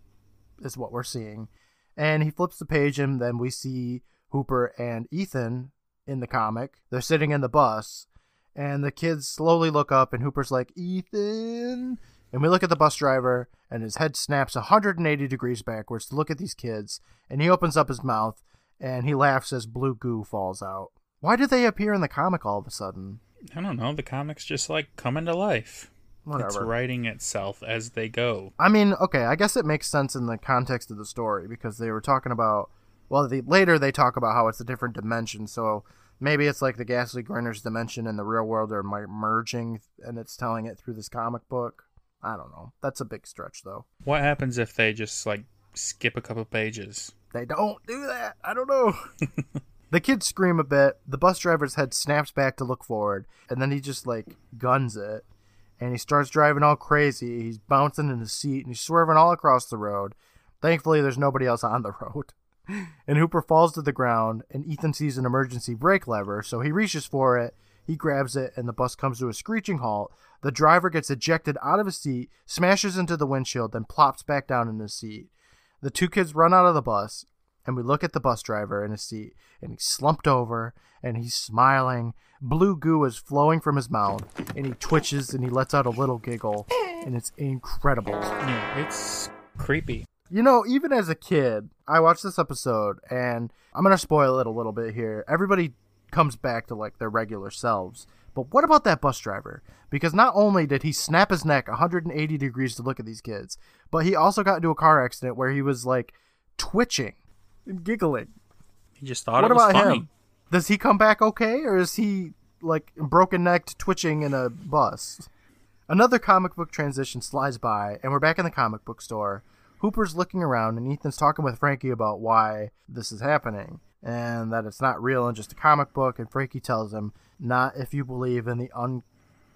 is what we're seeing. And he flips the page, and then we see Hooper and Ethan in the comic. They're sitting in the bus, and the kids slowly look up, and Hooper's like, "Ethan." And we look at the bus driver, and his head snaps one hundred eighty degrees backwards to look at these kids. And he opens up his mouth, and he laughs as blue goo falls out. Why did they appear in the comic all of a sudden? I don't know. The comic's just like coming to life. Whatever. It's writing itself as they go. I mean, okay, I guess it makes sense in the context of the story, because they were talking about, well, the, later they talk about how it's a different dimension, so maybe it's like the Ghastly Grinner's dimension and the real world are merging, and it's telling it through this comic book. I don't know. That's a big stretch, though. What happens if they just, like, skip a couple pages? They don't do that. I don't know. The kids scream a bit. The bus driver's head snaps back to look forward, and then he just, like, guns it. And he starts driving all crazy. He's bouncing in his seat, and he's swerving all across the road. Thankfully, there's nobody else on the road. And Hooper falls to the ground, and Ethan sees an emergency brake lever, so he reaches for it. He grabs it, and the bus comes to a screeching halt. The driver gets ejected out of his seat, smashes into the windshield, then plops back down in his seat. The two kids run out of the bus, and we look at the bus driver in his seat, and he's slumped over, and he's smiling. Blue goo is flowing from his mouth, and he twitches, and he lets out a little giggle, and it's incredible. Yeah, it's creepy. You know, even as a kid, I watched this episode, and I'm going to spoil it a little bit here. Everybody comes back to, like, their regular selves. But what about that bus driver? Because not only did he snap his neck one hundred eighty degrees to look at these kids, but he also got into a car accident where he was, like, twitching and giggling. He just thought what it was funny. Him? Does he come back okay, or is he, like, broken-necked, twitching in a bus? Another comic book transition slides by, and we're back in the comic book store. Hooper's looking around, and Ethan's talking with Frankie about why this is happening, and that it's not real and just a comic book, and Frankie tells him, "Not if you believe in the un...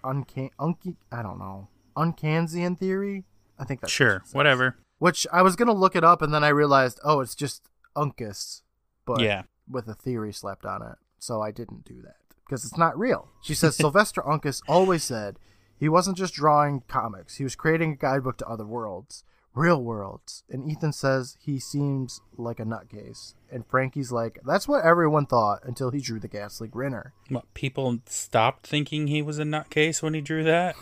uncan... unki... I don't know. Uncansian theory?" I think that's... Sure, what whatever. Which, I was gonna look it up, and then I realized, oh, it's just Uncas, but... Yeah. With a theory slapped on it, so I didn't do that because it's not real. She says Sylvester Uncas always said he wasn't just drawing comics, he was creating a guidebook to other worlds, real worlds. And Ethan says he seems like a nutcase, and Frankie's like, "That's what everyone thought until he drew the Ghastly Grinner." What, people stopped thinking he was a nutcase when he drew that?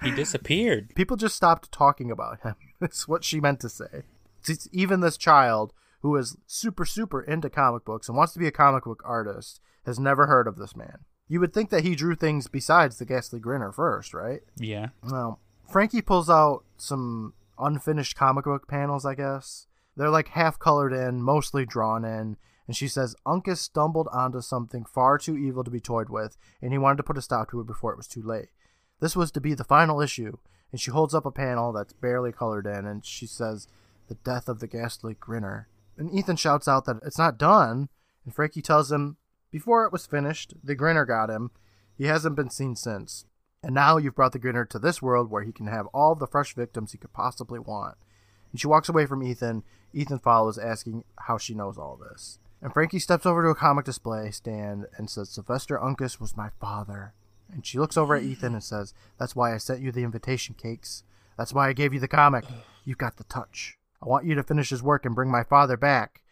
He disappeared. People just stopped talking about him. That's what she meant to say. It's even this child who is super, super into comic books and wants to be a comic book artist, has never heard of this man. You would think that he drew things besides the Ghastly Grinner first, right? Yeah. Well, Frankie pulls out some unfinished comic book panels, I guess. They're like half colored in, mostly drawn in. And she says, Uncas stumbled onto something far too evil to be toyed with, and he wanted to put a stop to it before it was too late. This was to be the final issue. And she holds up a panel that's barely colored in, and she says, The Death of the Ghastly Grinner. And Ethan shouts out that it's not done, and Frankie tells him, Before it was finished, the Grinner got him. He hasn't been seen since. And now you've brought the Grinner to this world where he can have all the fresh victims he could possibly want. And she walks away from Ethan. Ethan follows, asking how she knows all this. And Frankie steps over to a comic display stand and says, Sylvester Uncas was my father. And she looks over at Ethan and says, That's why I sent you the invitation cakes. That's why I gave you the comic. You've got the touch. I want you to finish his work and bring my father back.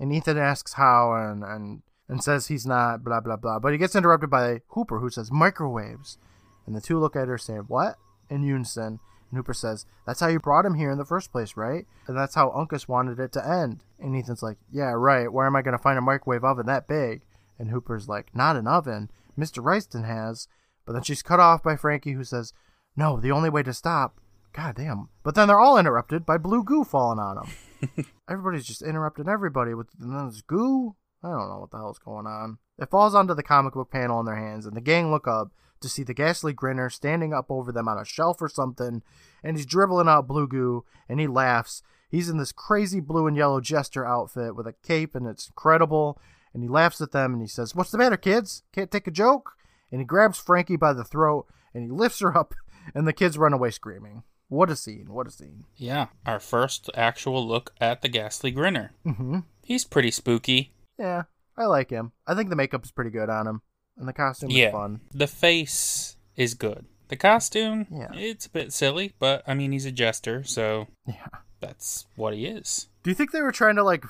And Ethan asks how and, and, and says he's not, blah, blah, blah. But he gets interrupted by Hooper, who says, Microwaves. And the two look at her saying, What? In unison. And Hooper says, That's how you brought him here in the first place, right? And that's how Uncas wanted it to end. And Ethan's like, Yeah, right. Where am I going to find a microwave oven that big? And Hooper's like, Not an oven. Mister Wrightson has. But then she's cut off by Frankie, who says, No, the only way to stop. God damn. But then they're all interrupted by blue goo falling on them. Everybody's just interrupting everybody with this goo. I don't know what the hell's going on. It falls onto the comic book panel in their hands, and the gang look up to see the Ghastly Grinner standing up over them on a shelf or something, and he's dribbling out blue goo, and he laughs. He's in this crazy blue and yellow jester outfit with a cape, and it's incredible, and he laughs at them, and he says, What's the matter, kids? Can't take a joke? And he grabs Frankie by the throat, and he lifts her up, and the kids run away screaming. What a scene, what a scene. Yeah, our first actual look at the Ghastly Grinner. Mm-hmm. He's pretty spooky. Yeah, I like him. I think the makeup's pretty good on him. And the costume yeah, is fun. The face is good. The costume, yeah. It's a bit silly, but, I mean, he's a jester, so yeah, that's what he is. Do you think they were trying to, like,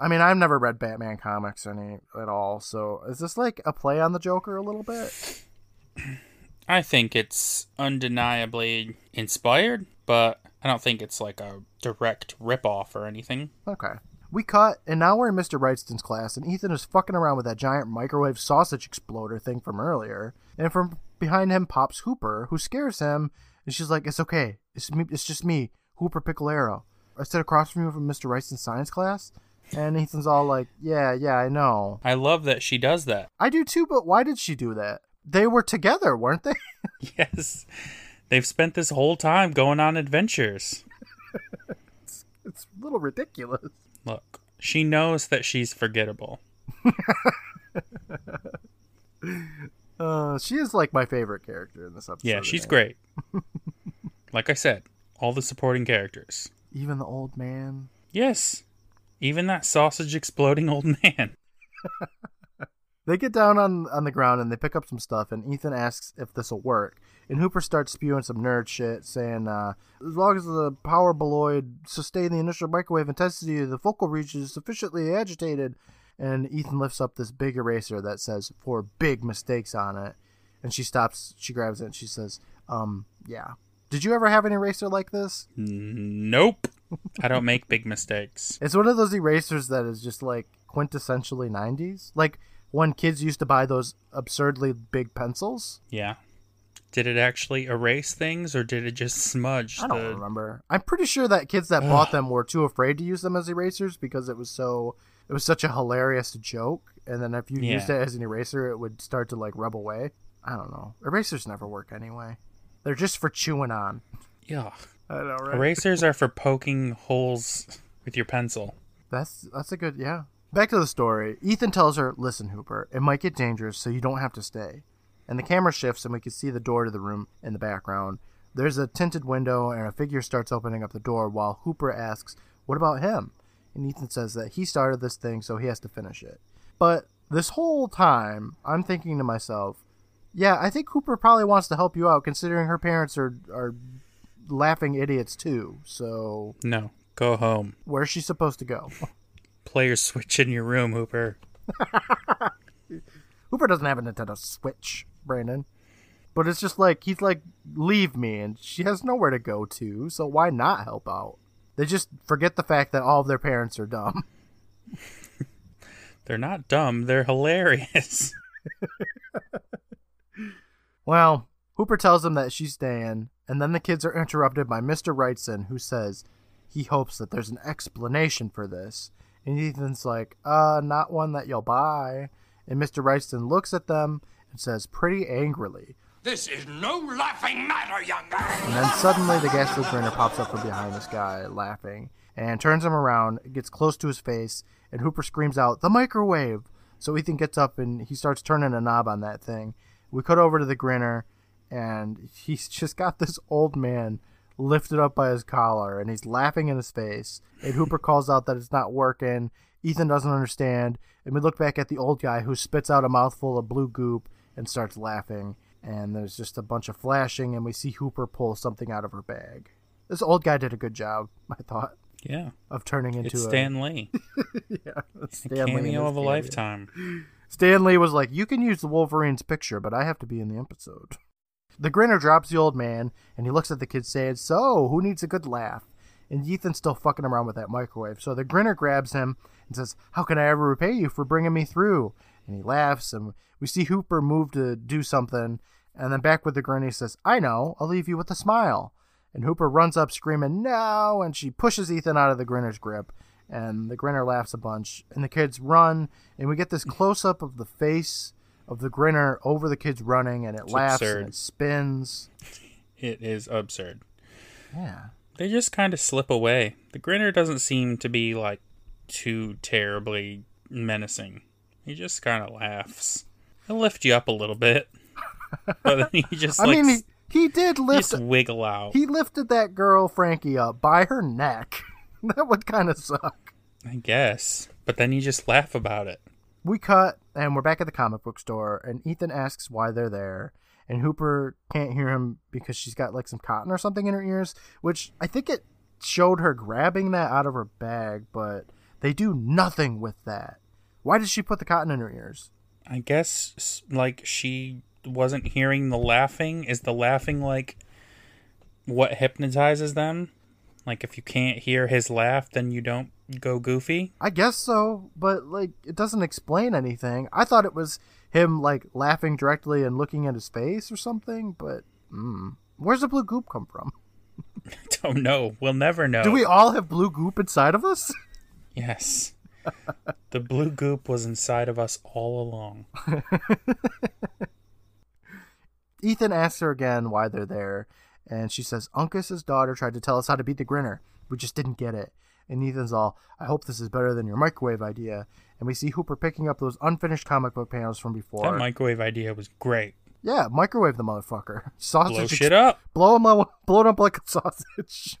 I mean, I've never read Batman comics any at all, so is this, like, a play on the Joker a little bit? I think it's undeniably inspired, but I don't think it's, like, a direct ripoff or anything. Okay. We cut, and now we're in Mister Wrightson's class, and Ethan is fucking around with that giant microwave sausage exploder thing from earlier. And from behind him pops Hooper, who scares him, and she's like, It's okay. It's me. It's just me, Hooper Picalarro. I sit across from you from Mister Wrightson's science class, and Ethan's all like, yeah, yeah, I know. I love that she does that. I do too, but why did she do that? They were together, weren't they? Yes. They've spent this whole time going on adventures. it's, it's a little ridiculous. Look, she knows that she's forgettable. uh, she is like my favorite character in this episode. Yeah, she's great. Like I said, all the supporting characters. Even the old man. Yes, even that sausage exploding old man. They get down on, on the ground and they pick up some stuff, and Ethan asks if this will work. And Hooper starts spewing some nerd shit, saying, uh, as long as the power boloid sustains the initial microwave intensity, the focal region is sufficiently agitated. And Ethan lifts up this big eraser that says four big mistakes on it. And she stops, she grabs it, and she says, um, yeah. Did you ever have an eraser like this? Nope. I don't make big mistakes. It's one of those erasers that is just, like, quintessentially nineties. Like, when kids used to buy those absurdly big pencils. Yeah. Did it actually erase things, or did it just smudge? I don't the... remember. I'm pretty sure that kids that Ugh. bought them were too afraid to use them as erasers because it was so it was such a hilarious joke. And then if you yeah. used it as an eraser, it would start to, like, rub away. I don't know. Erasers never work anyway. They're just for chewing on. Yeah. I know, right? Erasers are for poking holes with your pencil. That's that's a good yeah. Back to the story. Ethan tells her, Listen, Hooper, it might get dangerous, so you don't have to stay. And the camera shifts, and we can see the door to the room in the background. There's a tinted window, and a figure starts opening up the door while Hooper asks, What about him? And Ethan says that he started this thing, so he has to finish it. But this whole time, I'm thinking to myself, yeah, I think Hooper probably wants to help you out, considering her parents are, are laughing idiots, too. So no, go home. Where's she supposed to go? Play your Switch in your room, Hooper. Hooper doesn't have a Nintendo Switch, Brandon. But it's just like, he's like, leave me, and she has nowhere to go to, so why not help out? They just forget the fact that all of their parents are dumb. They're not dumb, they're hilarious. Well, Hooper tells them that she's staying, and then the kids are interrupted by Mister Wrightson, who says he hopes that there's an explanation for this. And Ethan's like, uh, not one that you'll buy. And Mister Wrightson looks at them and says pretty angrily, "This is no laughing matter, young man." And then suddenly the Ghastly Grinner pops up from behind this guy, laughing, and turns him around, gets close to his face, and Hooper screams out, "The microwave!" So Ethan gets up and he starts turning a knob on that thing. We cut over to the Grinner, and he's just got this old man lifted up by his collar, and he's laughing in his face, and Hooper calls out that it's not working. Ethan doesn't understand, and we look back at the old guy who spits out a mouthful of blue goop and starts laughing, and there's just a bunch of flashing, and we see Hooper pull something out of her bag. This old guy did a good job, I thought. Yeah. Of turning into it's Stan a... Lee. Yeah, it's Stan Lee. A cameo of a lifetime. Stan Lee was like, "You can use the Wolverine's picture, but I have to be in the episode." The Grinner drops the old man, and he looks at the kid saying, "So, who needs a good laugh?" And Ethan's still fucking around with that microwave. So the Grinner grabs him and says, "How can I ever repay you for bringing me through?" And he laughs, and we see Hooper move to do something. And then back with the Grinner, he says, "I know, I'll leave you with a smile." And Hooper runs up screaming, "No!" And she pushes Ethan out of the Grinner's grip. And the Grinner laughs a bunch. And the kids run, and we get this close-up of the face of the Grinner over the kids running, and it it's laughs absurd. And it spins. It is absurd. Yeah. They just kind of slip away. The Grinner doesn't seem to be, like, too terribly menacing. He just kind of laughs. He'll lift you up a little bit. But then he just, like... I mean, he, he did lift... Just wiggle out. He lifted that girl, Frankie, up by her neck. That would kind of suck. I guess. But then you just laugh about it. We cut, and we're back at the comic book store, and Ethan asks why they're there, and Hooper can't hear him because she's got, like, some cotton or something in her ears, which I think it showed her grabbing that out of her bag, but they do nothing with that. Why did she put the cotton in her ears? I guess, like, she wasn't hearing the laughing. Is the laughing, like, what hypnotizes them? Like, if you can't hear his laugh, then you don't go goofy? I guess so, but, like, it doesn't explain anything. I thought it was him, like, laughing directly and looking at his face or something, but, mm. Where's the blue goop come from? I don't know. We'll never know. Do we all have blue goop inside of us? Yes. The blue goop was inside of us all along. Ethan asks her again why they're there, and she says, "Uncas' daughter tried to tell us how to beat the Grinner. We just didn't get it." And Ethan's all, "I hope this is better than your microwave idea." And we see Hooper picking up those unfinished comic book panels from before. That microwave idea was great. Yeah, microwave the motherfucker. Sausage. Blow shit up. Blow him up, blow it up like a sausage.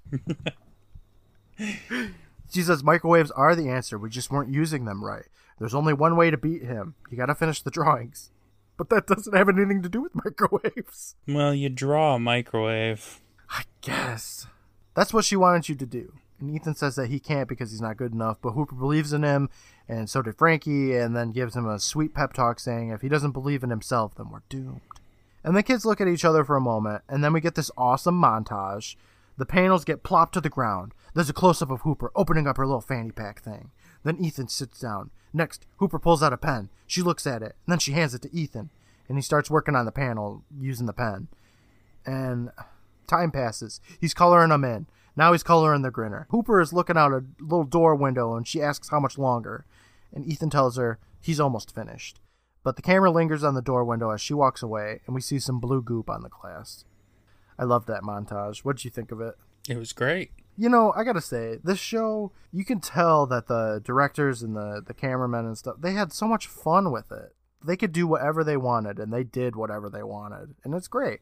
She says, "Microwaves are the answer. We just weren't using them right. There's only one way to beat him. You gotta finish the drawings." But that doesn't have anything to do with microwaves. Well, you draw a microwave. I guess. That's what she wanted you to do. And Ethan says that he can't because he's not good enough, but Hooper believes in him, and so did Frankie, and then gives him a sweet pep talk saying if he doesn't believe in himself, then we're doomed. And the kids look at each other for a moment, and then we get this awesome montage. The panels get plopped to the ground. There's a close-up of Hooper opening up her little fanny pack thing. Then Ethan sits down. Next, Hooper pulls out a pen. She looks at it, and then she hands it to Ethan, and he starts working on the panel using the pen. And time passes. He's coloring them in. Now he's coloring the Grinner. Hooper is looking out a little door window, and she asks how much longer. And Ethan tells her he's almost finished. But the camera lingers on the door window as she walks away, and we see some blue goop on the glass. I loved that montage. What'd you think of it? It was great. You know, I gotta say, this show, you can tell that the directors and the, the cameramen and stuff, they had so much fun with it. They could do whatever they wanted, and they did whatever they wanted, and it's great.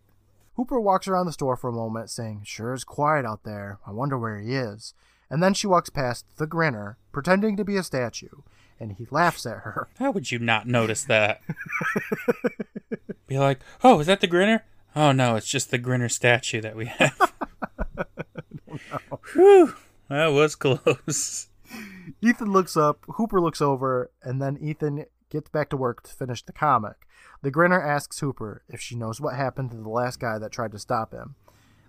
Hooper walks around the store for a moment, saying, "Sure is quiet out there. I wonder where he is." And then she walks past the Grinner, pretending to be a statue, and he laughs at her. How would you not notice that? Be like, "Oh, is that the Grinner? Oh, no, it's just the Grinner statue that we have." No. Whew, that was close. Ethan looks up, Hooper looks over, and then Ethan gets back to work to finish the comic. The Grinner asks Hooper if she knows what happened to the last guy that tried to stop him.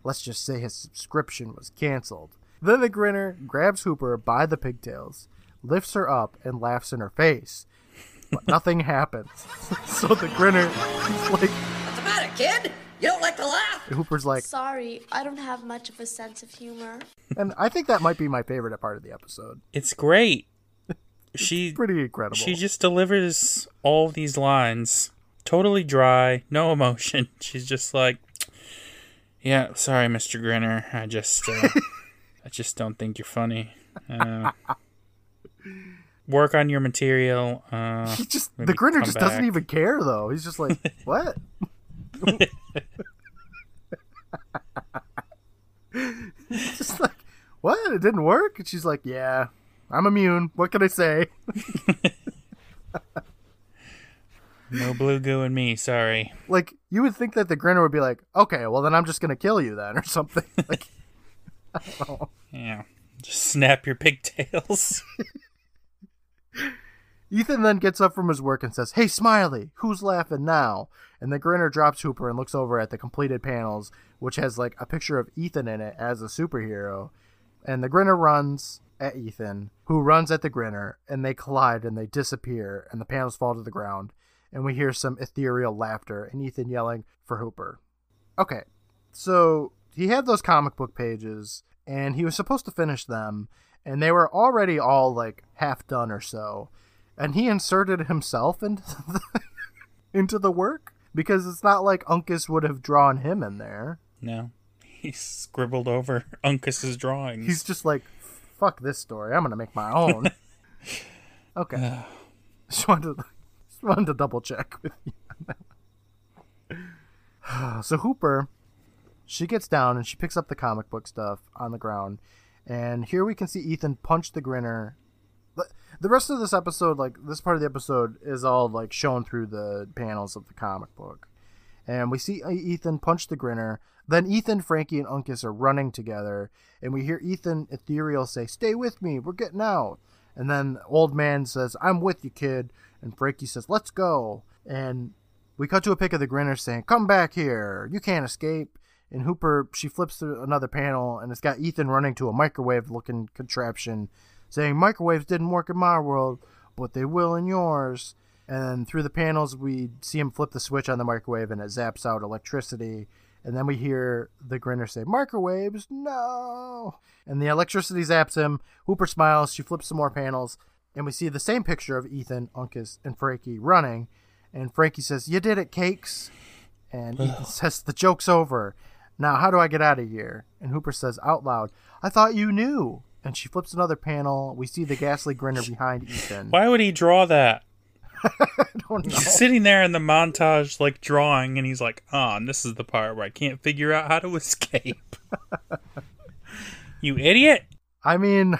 Let's just say his subscription was canceled. Then the Grinner grabs Hooper by the pigtails, lifts her up, and laughs in her face. But nothing happens. So the Grinner is like, "What's the matter? kid? You don't like to laugh? And Hooper's like, sorry, I don't have much of a sense of humor. And I think that might be my favorite part of the episode. It's great. She it's pretty incredible. She just delivers all these lines totally dry, no emotion. She's just like, yeah, sorry, Mister Grinner. I just, uh, I just don't think you're funny. Uh, work on your material. Uh, he just the Grinner just back. doesn't even care though. He's just like, what? Just like, what? It didn't work? And she's like, yeah, I'm immune. What can I say? No blue goo in me, sorry. Like, you would think that the Grinner would be like, okay, well then I'm just gonna kill you then or something. Like, I don't know. Yeah. Just snap your pigtails. Ethan then gets up from his work and says, hey, Smiley, who's laughing now? And the Grinner drops Hooper and looks over at the completed panels, which has like a picture of Ethan in it as a superhero. And the Grinner runs at Ethan, who runs at the Grinner, and they collide and they disappear and the panels fall to the ground. And we hear some ethereal laughter and Ethan yelling for Hooper. Okay, so he had those comic book pages and he was supposed to finish them. And they were already all like half done or so. And he inserted himself into the, into the work. Because it's not like Uncas would have drawn him in there. No. He scribbled over Uncas's drawings. He's just like, fuck this story. I'm going to make my own. Okay. just, wanted to, just wanted to double check with you on that. So Hooper, she gets down and she picks up the comic book stuff on the ground. And here we can see Ethan punch the Grinner. The rest of this episode, like this part of the episode, is all like shown through the panels of the comic book. And we see Ethan punch the Grinner. Then Ethan, Frankie, and Uncas are running together. And we hear Ethan ethereal say, stay with me, we're getting out. And then old man says, I'm with you, kid. And Frankie says, let's go. And we cut to a pic of the Grinner saying, come back here, you can't escape. And Hooper, she flips through another panel and it's got Ethan running to a microwave looking contraption, saying microwaves didn't work in my world, but they will in yours. And through the panels, we see him flip the switch on the microwave and it zaps out electricity. And then we hear the Grinner say, microwaves, no. And the electricity zaps him. Hooper smiles. She flips some more panels. And we see the same picture of Ethan, Uncas, and Frankie running. And Frankie says, you did it, Cakes. And Ethan says, the joke's over. Now, how do I get out of here? And Hooper says out loud, I thought you knew. And she flips another panel. We see the ghastly Grinner behind Ethan. Why would he draw that? I don't know. He's sitting there in the montage, like, drawing, and he's like, oh, and this is the part where I can't figure out how to escape. You idiot! I mean,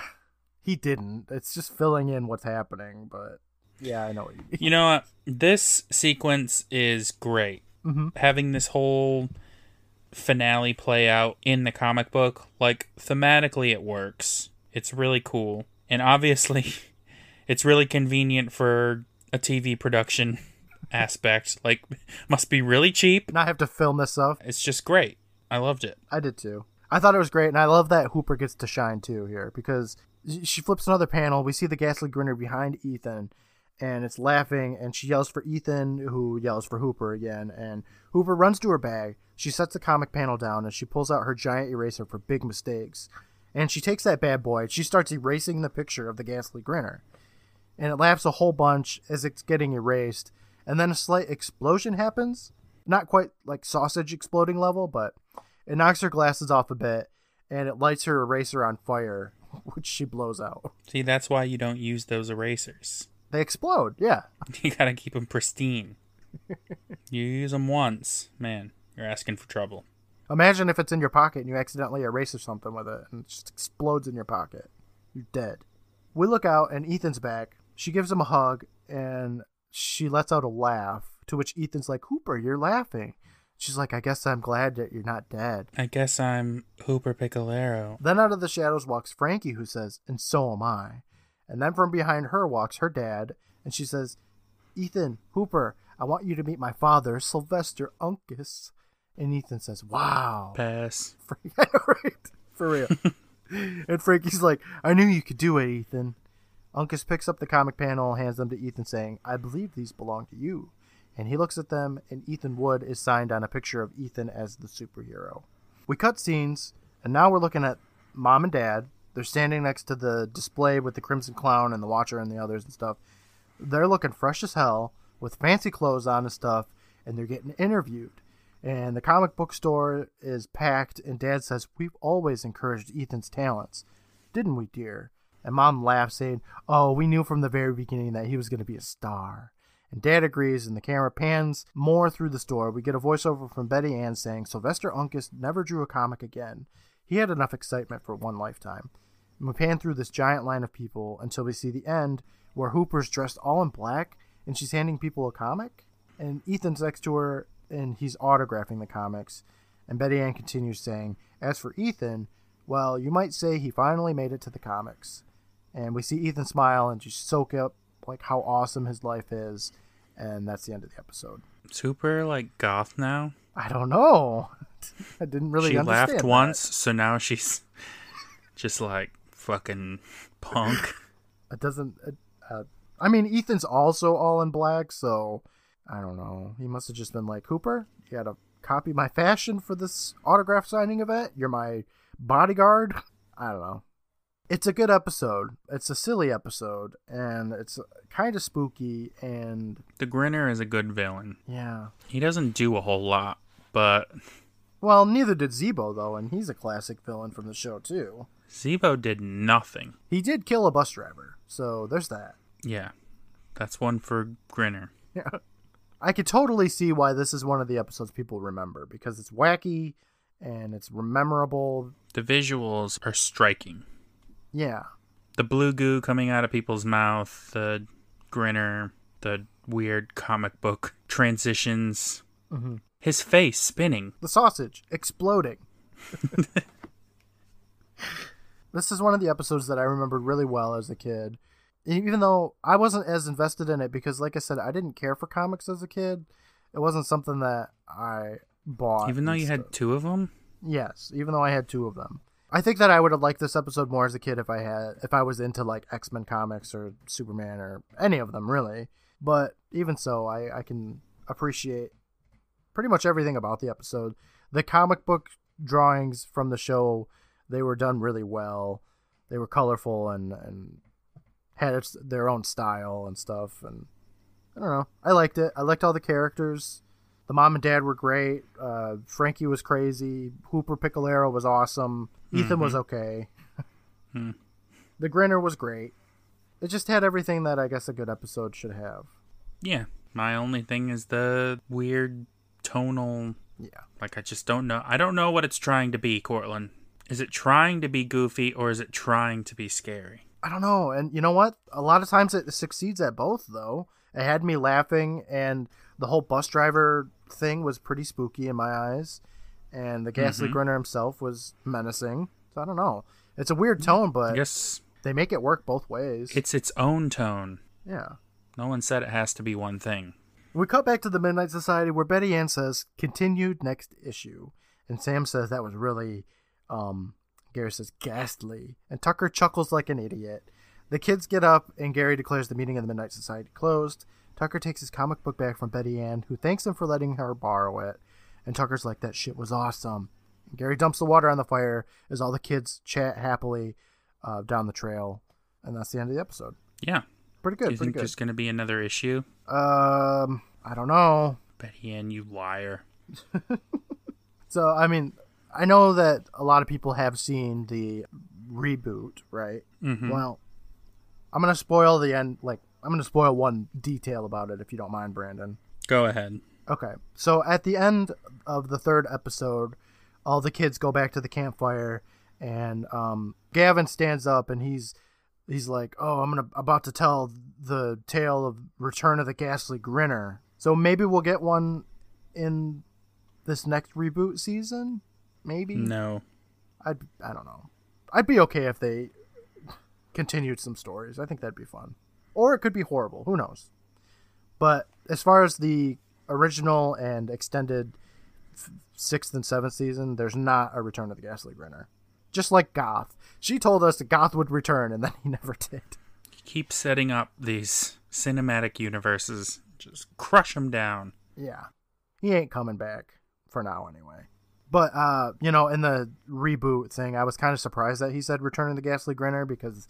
he didn't. It's just filling in what's happening, but yeah, I know what you mean. You know what? This sequence is great. Mm-hmm. Having this whole finale play out in the comic book, like, thematically it works. It's really cool. And obviously, it's really convenient for a T V production aspect. Like, must be really cheap. Not have to film this stuff. It's just great. I loved it. I did too. I thought it was great, and I love that Hooper gets to shine too here, because she flips another panel. We see the ghastly Grinner behind Ethan, and it's laughing, and she yells for Ethan, who yells for Hooper again, and Hooper runs to her bag. She sets the comic panel down, and she pulls out her giant eraser for big mistakes. And she takes that bad boy and she starts erasing the picture of the ghastly Grinner. And it laughs a whole bunch as it's getting erased. And then a slight explosion happens. Not quite like sausage exploding level, but it knocks her glasses off a bit. And it lights her eraser on fire, which she blows out. See, that's why you don't use those erasers. They explode, yeah. You gotta keep them pristine. You use them once. Man, you're asking for trouble. Imagine if it's in your pocket and you accidentally erase something with it and it just explodes in your pocket. You're dead. We look out and Ethan's back. She gives him a hug and she lets out a laugh, to which Ethan's like, Hooper, you're laughing. She's like, I guess I'm glad that you're not dead. I guess I'm Hooper Picalarro. Then out of the shadows walks Frankie, who says, and so am I. And then from behind her walks her dad and she says, Ethan, Hooper, I want you to meet my father, Sylvester Uncas. And Ethan says, wow. Pass. Right, for real. And Frankie's like, I knew you could do it, Ethan. Uncas picks up the comic panel, hands them to Ethan, saying, I believe these belong to you. and he looks at them, and Ethan Wood is signed on a picture of Ethan as the superhero. We cut scenes, and now we're looking at Mom and Dad. They're standing next to the display with the Crimson Clown and the Watcher and the others and stuff. They're looking fresh as hell with fancy clothes on and stuff, and they're getting interviewed. And the comic book store is packed, and Dad says, "We've always encouraged Ethan's talents, didn't we, dear?" And Mom laughs, saying, "Oh, we knew from the very beginning that he was going to be a star." And Dad agrees, and the camera pans more through the store. We get a voiceover from Betty Ann saying, "Sylvester Uncas never drew a comic again. He had enough excitement for one lifetime." And we pan through this giant line of people until we see the end, where Hooper's dressed all in black, and she's handing people a comic. And Ethan's next to her, and he's autographing the comics. And Betty Ann continues saying, "As for Ethan, well, you might say he finally made it to the comics." And we see Ethan smile and just soak up, like, how awesome his life is. And that's the end of the episode. Is Hooper, like, goth now? I don't know. I didn't really she understand She laughed that. once, so now she's just, like, fucking punk. It doesn't... It, uh, I mean, Ethan's also all in black, so... I don't know. He must have just been like, "Hooper, you gotta copy my fashion for this autograph signing event. You're my bodyguard." I don't know. It's a good episode. It's a silly episode, and it's kind of spooky, and... The Grinner is a good villain. Yeah. He doesn't do a whole lot, but... Well, neither did Zeebo, though, and he's a classic villain from the show, too. Zeebo did nothing. He did kill a bus driver, so there's that. Yeah. That's one for Grinner. Yeah. I could totally see why this is one of the episodes people remember, because it's wacky, and it's memorable. The visuals are striking. Yeah. The blue goo coming out of people's mouth, the Grinner, the weird comic book transitions, mm-hmm. his face spinning. The sausage exploding. This is one of the episodes that I remembered really well as a kid, even though I wasn't as invested in it because, like I said, I didn't care for comics as a kid. It wasn't something that I bought. Even though you had two of them? Yes, even though I had two of them. I think that I would have liked this episode more as a kid if I had, if I was into like X-Men comics or Superman or any of them really. But even so, I, I can appreciate pretty much everything about the episode. The comic book drawings from the show, they were done really well. They were colorful and, and had their own style and stuff. And I don't know. I liked it. I liked all the characters. The mom and dad were great. Uh, Frankie was crazy. Hooper Picalarro was awesome. Ethan mm-hmm. was okay. mm. The Grinner was great. It just had everything that I guess a good episode should have. Yeah. My only thing is the weird tonal... Yeah. Like, I just don't know. I don't know what it's trying to be, Cortland. Is it trying to be goofy or is it trying to be scary? I don't know. And you know what? A lot of times it succeeds at both, though. It had me laughing, and the whole bus driver thing was pretty spooky in my eyes, and the Ghastly mm-hmm. Grinner himself was menacing. So I don't know. It's a weird tone, but yes. They make it work both ways. It's its own tone. Yeah. No one said it has to be one thing. We cut back to the Midnight Society, where Betty Ann says, "Continued next issue." And Sam says that was really, um, Gary says, "ghastly." And Tucker chuckles like an idiot. The kids get up, and Gary declares the meeting of the Midnight Society closed. Tucker takes his comic book back from Betty Ann, who thanks him for letting her borrow it. And Tucker's like, "That shit was awesome." And Gary dumps the water on the fire as all the kids chat happily uh, down the trail. And that's the end of the episode. Yeah. Pretty good. Do you think good. There's going to be another issue? Um, I don't know. Betty Ann, you liar. So, I mean, I know that a lot of people have seen the reboot, right? Mm-hmm. Well, I'm going to spoil the end, like, I'm going to spoil one detail about it, if you don't mind, Brandon. Go ahead. Okay. So at the end of the third episode, all the kids go back to the campfire, and um, Gavin stands up, and he's he's like, "Oh, I'm gonna about to tell the tale of Return of the Ghastly Grinner." So maybe we'll get one in this next reboot season? Maybe? No. I'd, I don't know. I'd be okay if they continued some stories. I think that'd be fun. Or it could be horrible. Who knows? But as far as the original and extended f- sixth and seventh season, there's not a Return of the Ghastly Grinner. Just like Goth. She told us that Goth would return, and then he never did. You keep setting up these cinematic universes, Just crush him down. Yeah. He ain't coming back for now anyway. But, uh, you know, in the reboot thing, I was kind of surprised that he said Return of the Ghastly Grinner because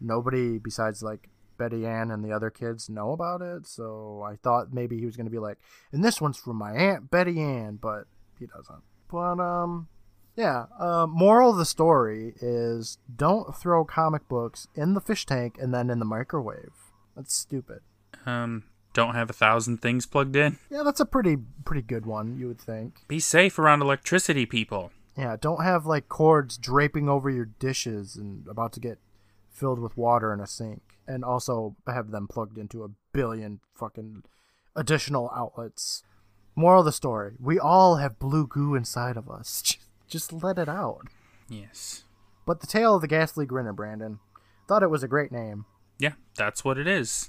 nobody besides, like, Betty Ann and the other kids know about it. So I thought maybe he was going to be like, and this one's from my Aunt Betty Ann, but he doesn't. But, um, yeah, uh, moral of the story is don't throw comic books in the fish tank and then in the microwave. That's stupid. Um... Don't have a thousand things plugged in. Yeah, that's a pretty pretty good one, you would think. Be safe around electricity, people. Yeah, don't have, like, cords draping over your dishes and about to get filled with water in a sink. And also have them plugged into a billion fucking additional outlets. Moral of the story, we all have blue goo inside of us. Just, just let it out. Yes. But the Tale of the Ghastly Grinner, Brandon. Thought it was a great name. Yeah, that's what it is.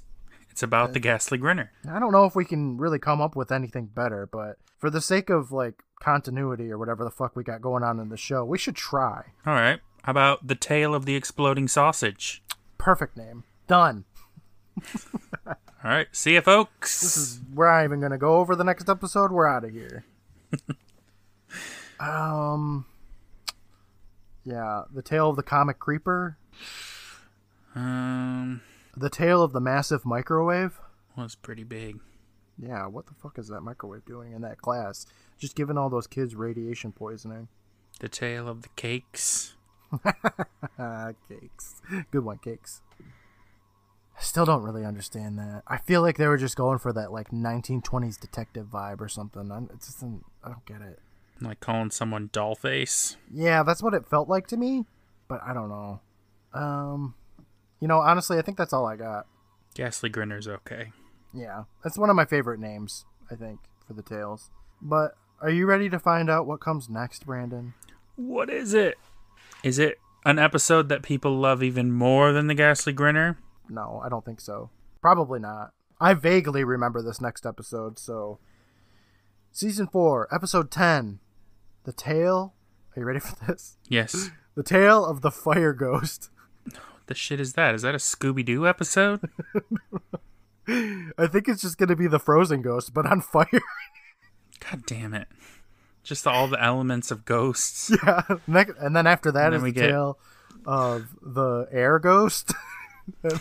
It's about the Ghastly Grinner. I don't know if we can really come up with anything better, but for the sake of, like, continuity or whatever the fuck we got going on in the show, we should try. All right. How about the Tale of the Exploding Sausage? Perfect name. Done. All right. See you, folks. This is, we're not even going to go over the next episode. We're out of here. um. Yeah. The Tale of the Comic Creeper. Um... The Tale of the Massive Microwave. Was pretty big. Yeah, what the fuck is that microwave doing in that class? Just giving all those kids radiation poisoning. The Tale of the Cakes. Cakes. Good one, Cakes. I still don't really understand that. I feel like they were just going for that, like, nineteen twenties detective vibe or something. I'm, it's just, I don't get it. Like calling someone Dollface? Yeah, that's what it felt like to me, but I don't know. Um... You know, honestly, I think that's all I got. Ghastly Grinner's okay. Yeah, that's one of my favorite names, I think, for the tales. But are you ready to find out what comes next, Brandon? What is it? Is it an episode that people love even more than the Ghastly Grinner? No, I don't think so. Probably not. I vaguely remember this next episode, so... Season four, Episode ten. The Tale... Are you ready for this? Yes. The Tale of the Fire Ghost. The shit is that? Is that a Scooby-Doo episode? I think it's just going to be the Frozen Ghost, but on fire. God damn it. Just all the elements of ghosts. Yeah. Next, and then after that is the get... tale of the air ghost. With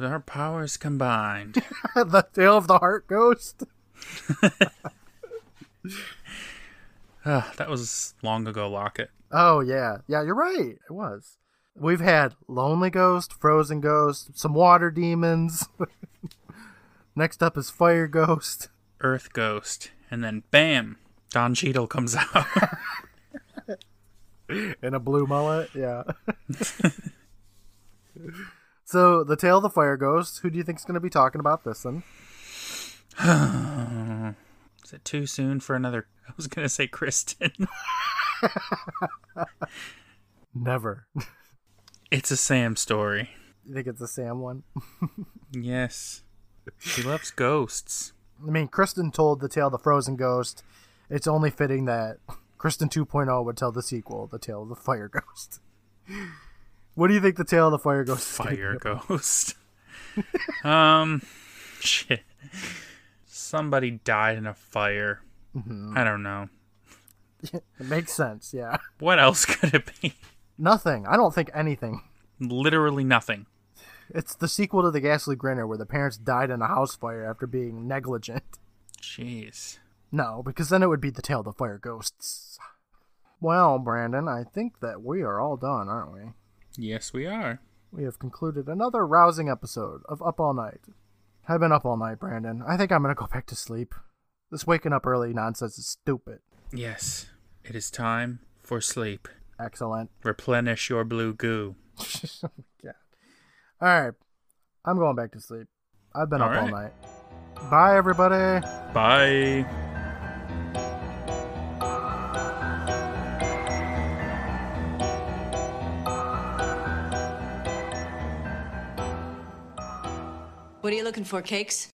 our powers combined. The Tale of the Heart Ghost. uh, that was long ago, Lockett. Oh, yeah. Yeah, you're right. It was. We've had Lonely Ghost, Frozen Ghost, some Water Demons. Next up is Fire Ghost. Earth Ghost. And then, bam, Don Cheadle comes out. In a blue mullet, yeah. So, The Tale of the Fire Ghost, who do you think is going to be talking about this one? Is it too soon for another... I was going to say Kristen. Never. It's a Sam story. You think it's a Sam one? Yes. She loves ghosts. I mean, Kristen told the Tale of the Frozen Ghost. It's only fitting that Kristen two point oh would tell the sequel, The Tale of the Fire Ghost. What do you think the Tale of the Fire Ghost Fire is Ghost. um, shit. Somebody died in a fire. Mm-hmm. I don't know. It makes sense, yeah. What else could it be? Nothing. I don't think anything. Literally nothing. It's the sequel to The Ghastly Grinner where the parents died in a house fire after being negligent. Jeez. No, because then it would be The Tale of the Fire Ghosts. Well, Brandon, I think that we are all done, aren't we? Yes, we are. We have concluded another rousing episode of Up All Night. I've been up all night, Brandon. I think I'm going to go back to sleep. This waking up early nonsense is stupid. Yes, it is time for sleep. Excellent. Replenish your blue goo. Oh my God. All right. I'm going back to sleep. I've been all up right. all night. Bye, everybody. Bye. What are you looking for, Cakes?